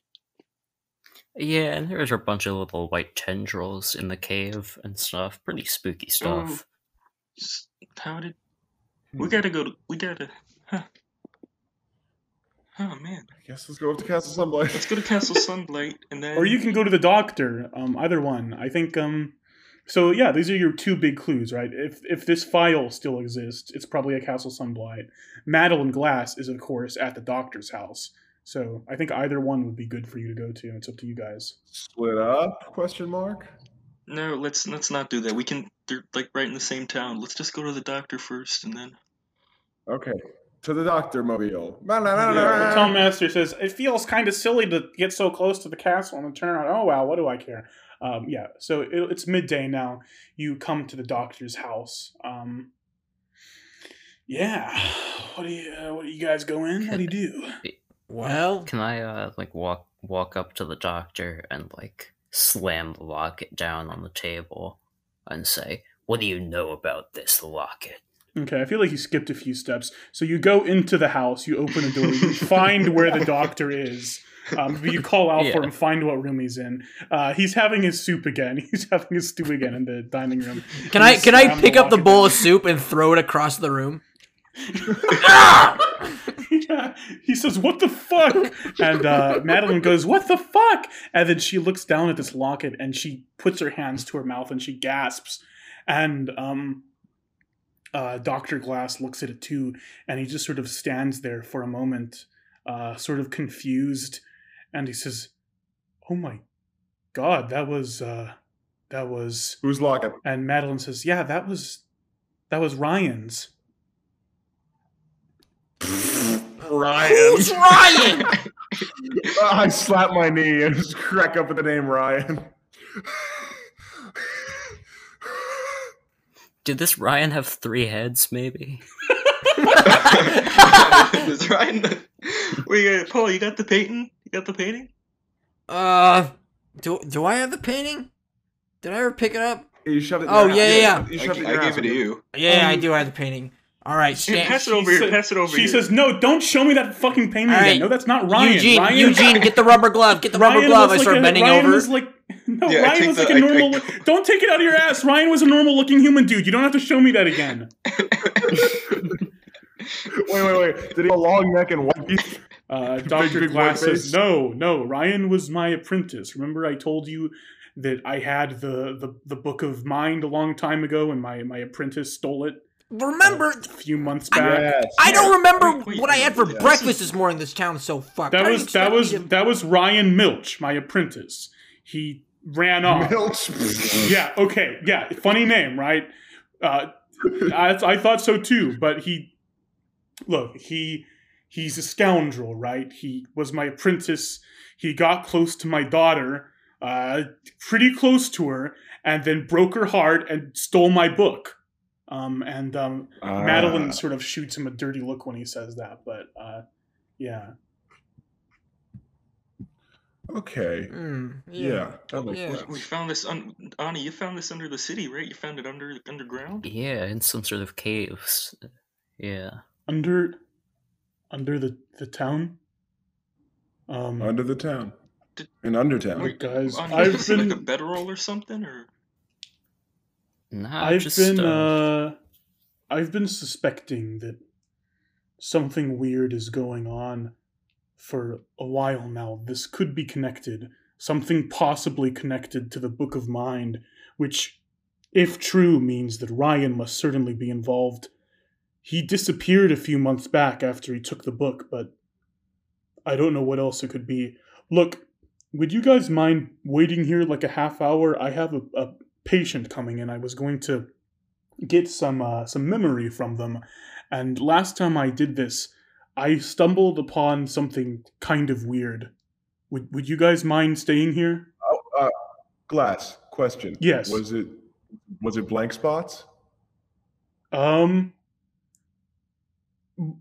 Yeah, and there was a bunch of little white tendrils in the cave and stuff. Pretty spooky stuff. Oh man! I guess let's go up to Castle Sunblight. Let's go to Castle Sunblight, and then. Or you can go to the doctor. Either one. I think. So yeah, these are your two big clues, right? If this file still exists, it's probably at Castle Sunblight. Madeline Glass is, of course, at the doctor's house. So I think either one would be good for you to go to. It's up to you guys. Split up? ? No, let's not do that. They're right in the same town. Let's just go to the doctor first, and then. Okay. to the Doctor Mobile. Yeah. Tom Master says, it feels kind of silly to get so close to the castle and turn on. Oh, wow, what do I care? Yeah, so it's midday now. You come to the doctor's house. Yeah. What do you guys go in? What do you do? Well, can I like walk up to the doctor and like slam the locket down on the table and say, "What do you know about this locket?" Okay, I feel like you skipped a few steps. So you go into the house, you open a door, you find where the doctor is. But you call out for him, find what room he's in. He's having his soup again. He's having his stew again in the dining room. Can I pick up the bowl of soup and throw it across the room? Yeah. He says, "What the fuck?" And Madeline goes, "What the fuck?" And then she looks down at this locket and she puts her hands to her mouth and she gasps. And Dr. Glass looks at it too, and he just sort of stands there for a moment, sort of confused, and he says, "Oh my God, that was whose locket?" And Madeline says, "Yeah, that was Ryan's." Ryan. Who's Ryan? I slap my knee and just crack up at the name Ryan. Did this Ryan have three heads, maybe? Does Ryan... Paul, you got the painting? Do I have the painting? Did I ever pick it up? You shoved it in I gave it to you. Yeah, I do have the painting. All right, pass it over here. She says, "No, don't show me that fucking painting again. No, that's not Ryan. Eugene, get the rubber glove. Get the rubber glove." I start bending over. Ryan was like a normal... Don't take it out of your ass. Ryan was a normal-looking human dude. You don't have to show me that again. Wait. Did he have a long neck and white teeth? Dr. Glass says, No. Ryan was my apprentice. Remember I told you that I had the Book of Mind a long time ago and my apprentice stole it? Remember a few months back. I don't remember what I had for breakfast this morning. This town is so fucked. That was Ryan Milch, my apprentice. He ran off. Milch. Yeah. Okay. Yeah. Funny name, right? I thought so too. But he's a scoundrel, right? He was my apprentice. He got close to my daughter, pretty close to her, and then broke her heart and stole my book. Madeline sort of shoots him a dirty look when he says that, but yeah. Okay. We found this. Ani, you found this under the city, right? You found it underground. Yeah, in some sort of caves. Yeah. Under the town. Under the town. In Undertown. Wait, guys, I've been like a bedroll or something, or. Nah, I've been suspecting that something weird is going on for a while now. This could be connected. Something possibly connected to the Book of Mind, which, if true, means that Ryan must certainly be involved. He disappeared a few months back after he took the book, but I don't know what else it could be. Look, would you guys mind waiting here like a half hour? I have a patient coming in. I was going to get some memory from them, and last time I did this, I stumbled upon something kind of weird. Would you guys mind staying here? Glass question. Yes. Was it blank spots?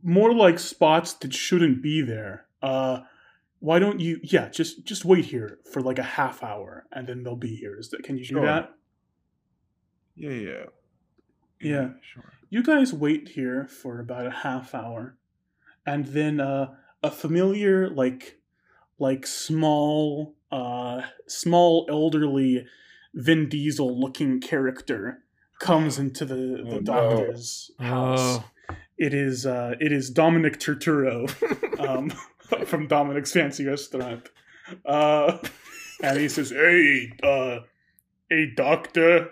More like spots that shouldn't be there. Why don't you? Yeah, just wait here for like a half hour, and then they'll be here. Can you do that? Yeah. Sure. You guys wait here for about a half hour, and then a familiar, like small elderly Vin Diesel looking character comes into the doctor's house. It is Dominic Toretto, from Dominic's Fancy Restaurant, and he says, "Hey, doctor.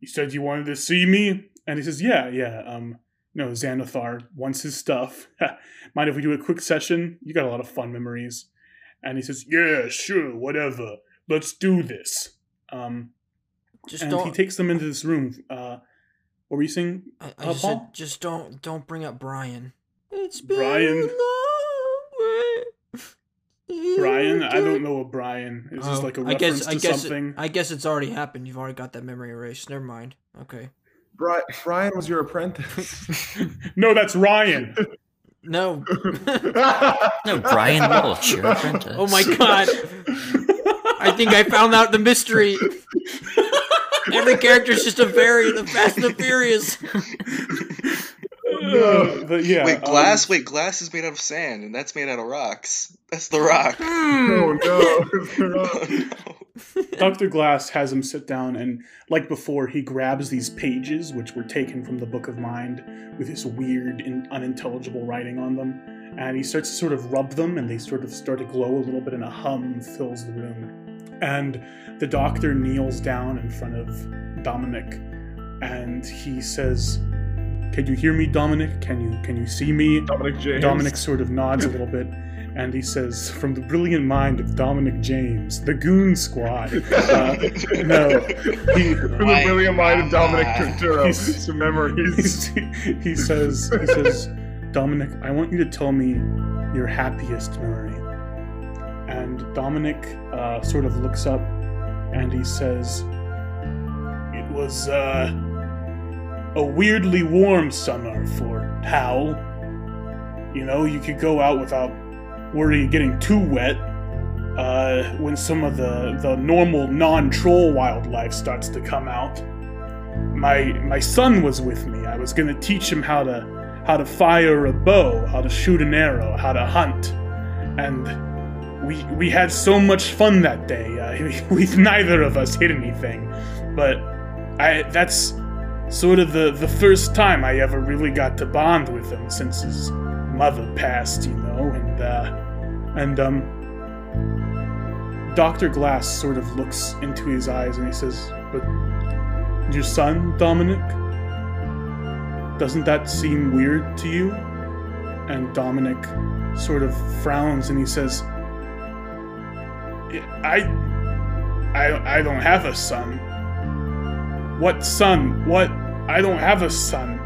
You said you wanted to see me?" And he says, yeah. No, Xanathar wants his stuff. Mind if we do a quick session? You got a lot of fun memories. And he says, "Yeah, sure, whatever. Let's do this." He takes them into this room. What were you saying, Paul? Just don't bring up Brian. It's been Brian. A long way. Brian? I don't know a Brian. Is this like a reference to something? I guess it's already happened. You've already got that memory erased. Never mind. Okay. Brian was your apprentice. No, that's Ryan. No. No, Brian Milch, your apprentice. Oh my god. I think I found out the mystery. Every character's just a variant of Fast and the Furious. But yeah, wait, glass is made out of sand, and that's made out of rocks. That's the rock. Oh, no. Dr. Glass has him sit down, and like before, he grabs these pages, which were taken from the Book of Mind, with this weird and unintelligible writing on them, and he starts to sort of rub them, and they sort of start to glow a little bit, and a hum fills the room. And the doctor kneels down in front of Dominic, and he says... Can you hear me, Dominic? Can you see me? Dominic James. Dominic sort of nods a little bit, and he says, from the brilliant mind of Dominic James, the Goon Squad. From the brilliant mind of Dominic Toretto. Some memories. He says, Dominic, I want you to tell me your happiest memory. And Dominic sort of looks up, and he says, it was... a weirdly warm summer for Hal. You know, you could go out without worrying getting too wet when some of the normal non-troll wildlife starts to come out. My son was with me. I was gonna teach him how to fire a bow, how to shoot an arrow, how to hunt. And we had so much fun that day. We neither of us hit anything, but that's sort of the first time I ever really got to bond with him since his mother passed, you know, and Dr. Glass sort of looks into his eyes and he says, but your son, Dominic? Doesn't that seem weird to you? And Dominic sort of frowns and he says, I don't have a son. What son? What? I don't have a son.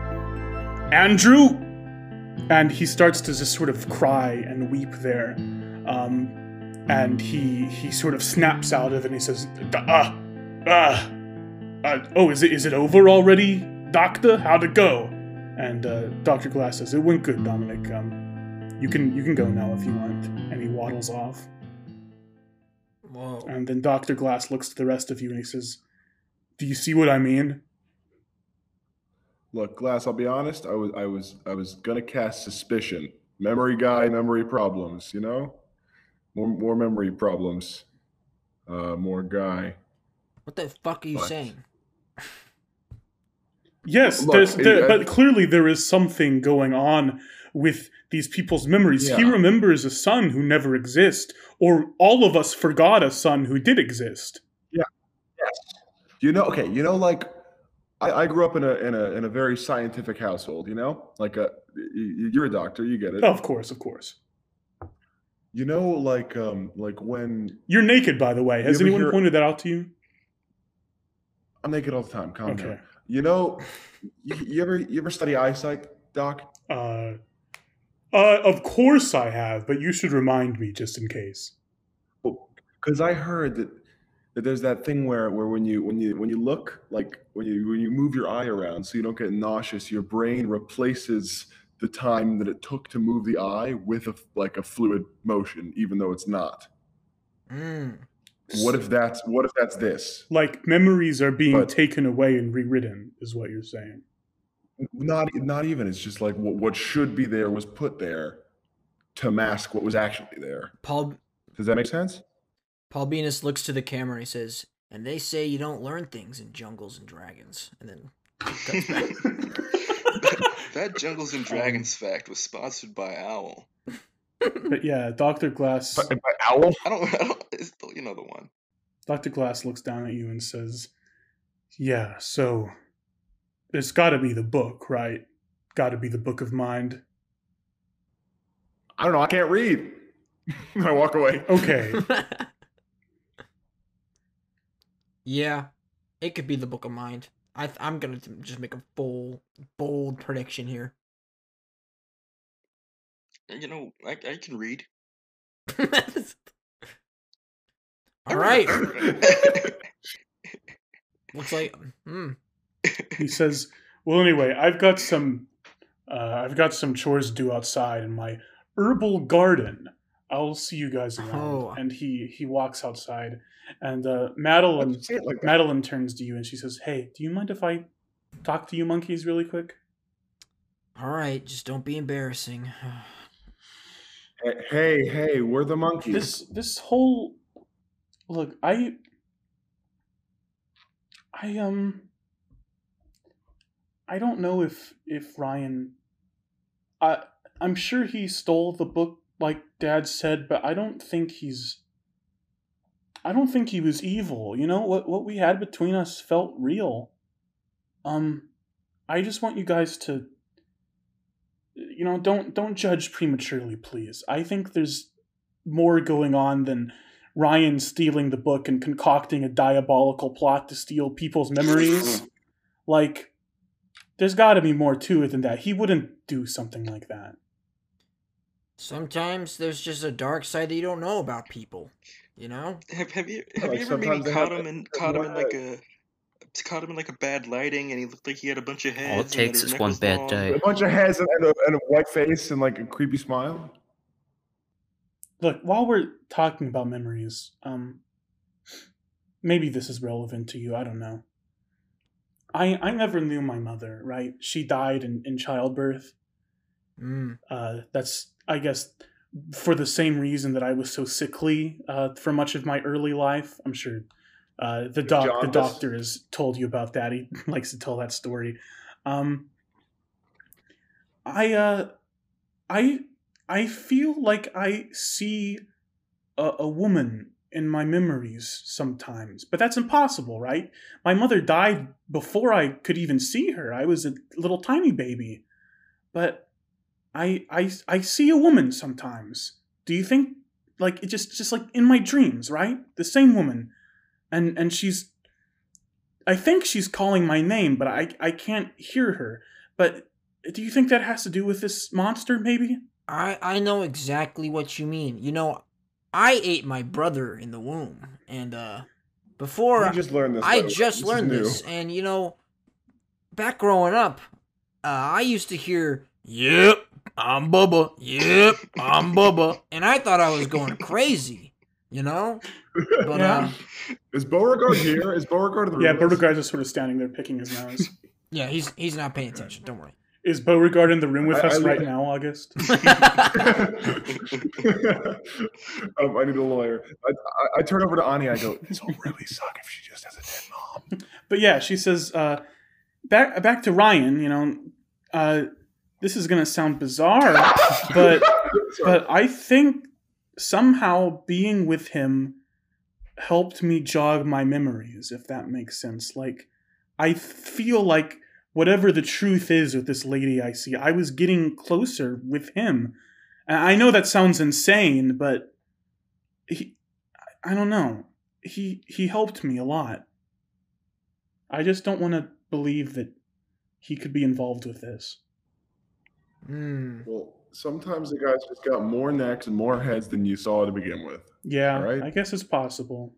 Andrew? And he starts to just sort of cry and weep there. And he sort of snaps out of it and he says, oh, is it over already, Doctor? How'd it go? And Dr. Glass says, it went good, Dominic. You can go now if you want. And he waddles off. Whoa. And then Dr. Glass looks to the rest of you and he says, do you see what I mean? Look, Glass, I'll be honest. I was gonna cast suspicion. Memory guy, memory problems. You know, more memory problems. More guy. What the fuck are you saying? Yes, look, but clearly there is something going on with these people's memories. Yeah. He remembers a son who never exists, or all of us forgot a son who did exist. Yeah. Yes. I grew up in a very scientific household, you know? You're a doctor, you get it. Oh, of course. You know, when... You're naked, by the way. Has anyone pointed that out to you? I'm naked all the time, calm down. Okay. You know, you ever study eyesight, Doc? Of course I have, but you should remind me just in case. Well, 'cause I heard that... There's that thing where when you look, like when you move your eye around so you don't get nauseous, your brain replaces the time that it took to move the eye with a fluid motion, even though it's not. Mm. What if that's this? Like memories are being taken away and rewritten, is what you're saying. Not even. It's just like what should be there was put there to mask what was actually there. Paul, does that make sense? Paul Benis looks to the camera and he says, and they say you don't learn things in Jungles and Dragons. And then cuts back. That Jungles and Dragons fact was sponsored by Owl. But yeah, Dr. Glass... By Owl? I don't it's the, you know, the one. Dr. Glass looks down at you and says, yeah, so it's gotta be the book, right? Gotta be the Book of Mind. I don't know, I can't read. I walk away. Okay. Yeah, it could be the Book of Mind. I'm going to just make a bold prediction here. You know, I can read. All right. Looks like he says, "Well, anyway, I've got some chores to do outside in my herbal garden. I'll see you guys around." Oh. And he walks outside, and Madeline turns to you and she says, "Hey, do you mind if I talk to you monkeys really quick?" All right, just don't be embarrassing. Hey, we're the monkeys. This whole look, I don't know if Ryan, I'm sure he stole the book like Dad said, but I don't think he was evil. You know, what we had between us felt real. I just want you guys to, you know, don't judge prematurely, please. I think there's more going on than Ryan stealing the book and concocting a diabolical plot to steal people's memories. Like, there's got to be more to it than that. He wouldn't do something like that. Sometimes there's just a dark side that you don't know about people, you know? Have you ever maybe caught him in like a bad lighting, and he looked like he had a bunch of heads? All it takes is one bad day. A bunch of heads and a white face and like a creepy smile. Look, while we're talking about memories, maybe this is relevant to you. I don't know. I never knew my mother, right? She died in childbirth. That's, I guess, for the same reason that I was so sickly for much of my early life. I'm sure the doctor has told you about that. He likes to tell that story. I feel like I see a woman in my memories sometimes, but that's impossible, right? My mother died before I could even see her. I was a little tiny baby, but I see a woman sometimes. Do you think, like, it just like in my dreams, right? The same woman, and she's, I think she's calling my name, but I can't hear her. But do you think that has to do with this monster, maybe? I know exactly what you mean. You know, I ate my brother in the womb, and before you just learned this, and you know, back growing up, I used to hear, "Yep, I'm Bubba. Yep, I'm Bubba," and I thought I was going crazy, you know. But yeah. Is Beauregard here? Is Beauregard in the room? Yeah, Beauregard's just sort of standing there picking his nose. Yeah, he's not paying attention. Don't worry. Is Beauregard in the room with us right now, August? I need a lawyer. I turn over to Ani. I go, "This will really suck if she just has a dead mom." But yeah, she says, back to Ryan, you know, this is going to sound bizarre, but I think somehow being with him helped me jog my memories, if that makes sense. Like, I feel like whatever the truth is with this lady I see, I was getting closer with him. And I know that sounds insane, but I don't know. He helped me a lot. I just don't want to believe that he could be involved with this. Well, sometimes the guy's just got more necks and more heads than you saw to begin with. Yeah, right? I guess it's possible.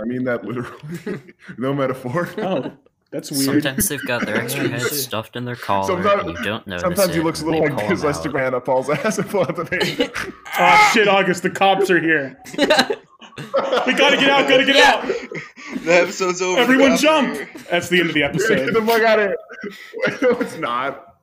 I mean that literally. No metaphor. Oh. That's weird. Sometimes they've got their extra heads stuffed in their collar, and you don't notice. Sometimes he looks a little like his Instagram hand up Paul's ass and pull out the paper. Oh shit, August! The cops are here. We gotta get out! Gotta get out! The episode's over. Everyone jump! That's the end of the episode. Get the fuck out of here! No, it's not.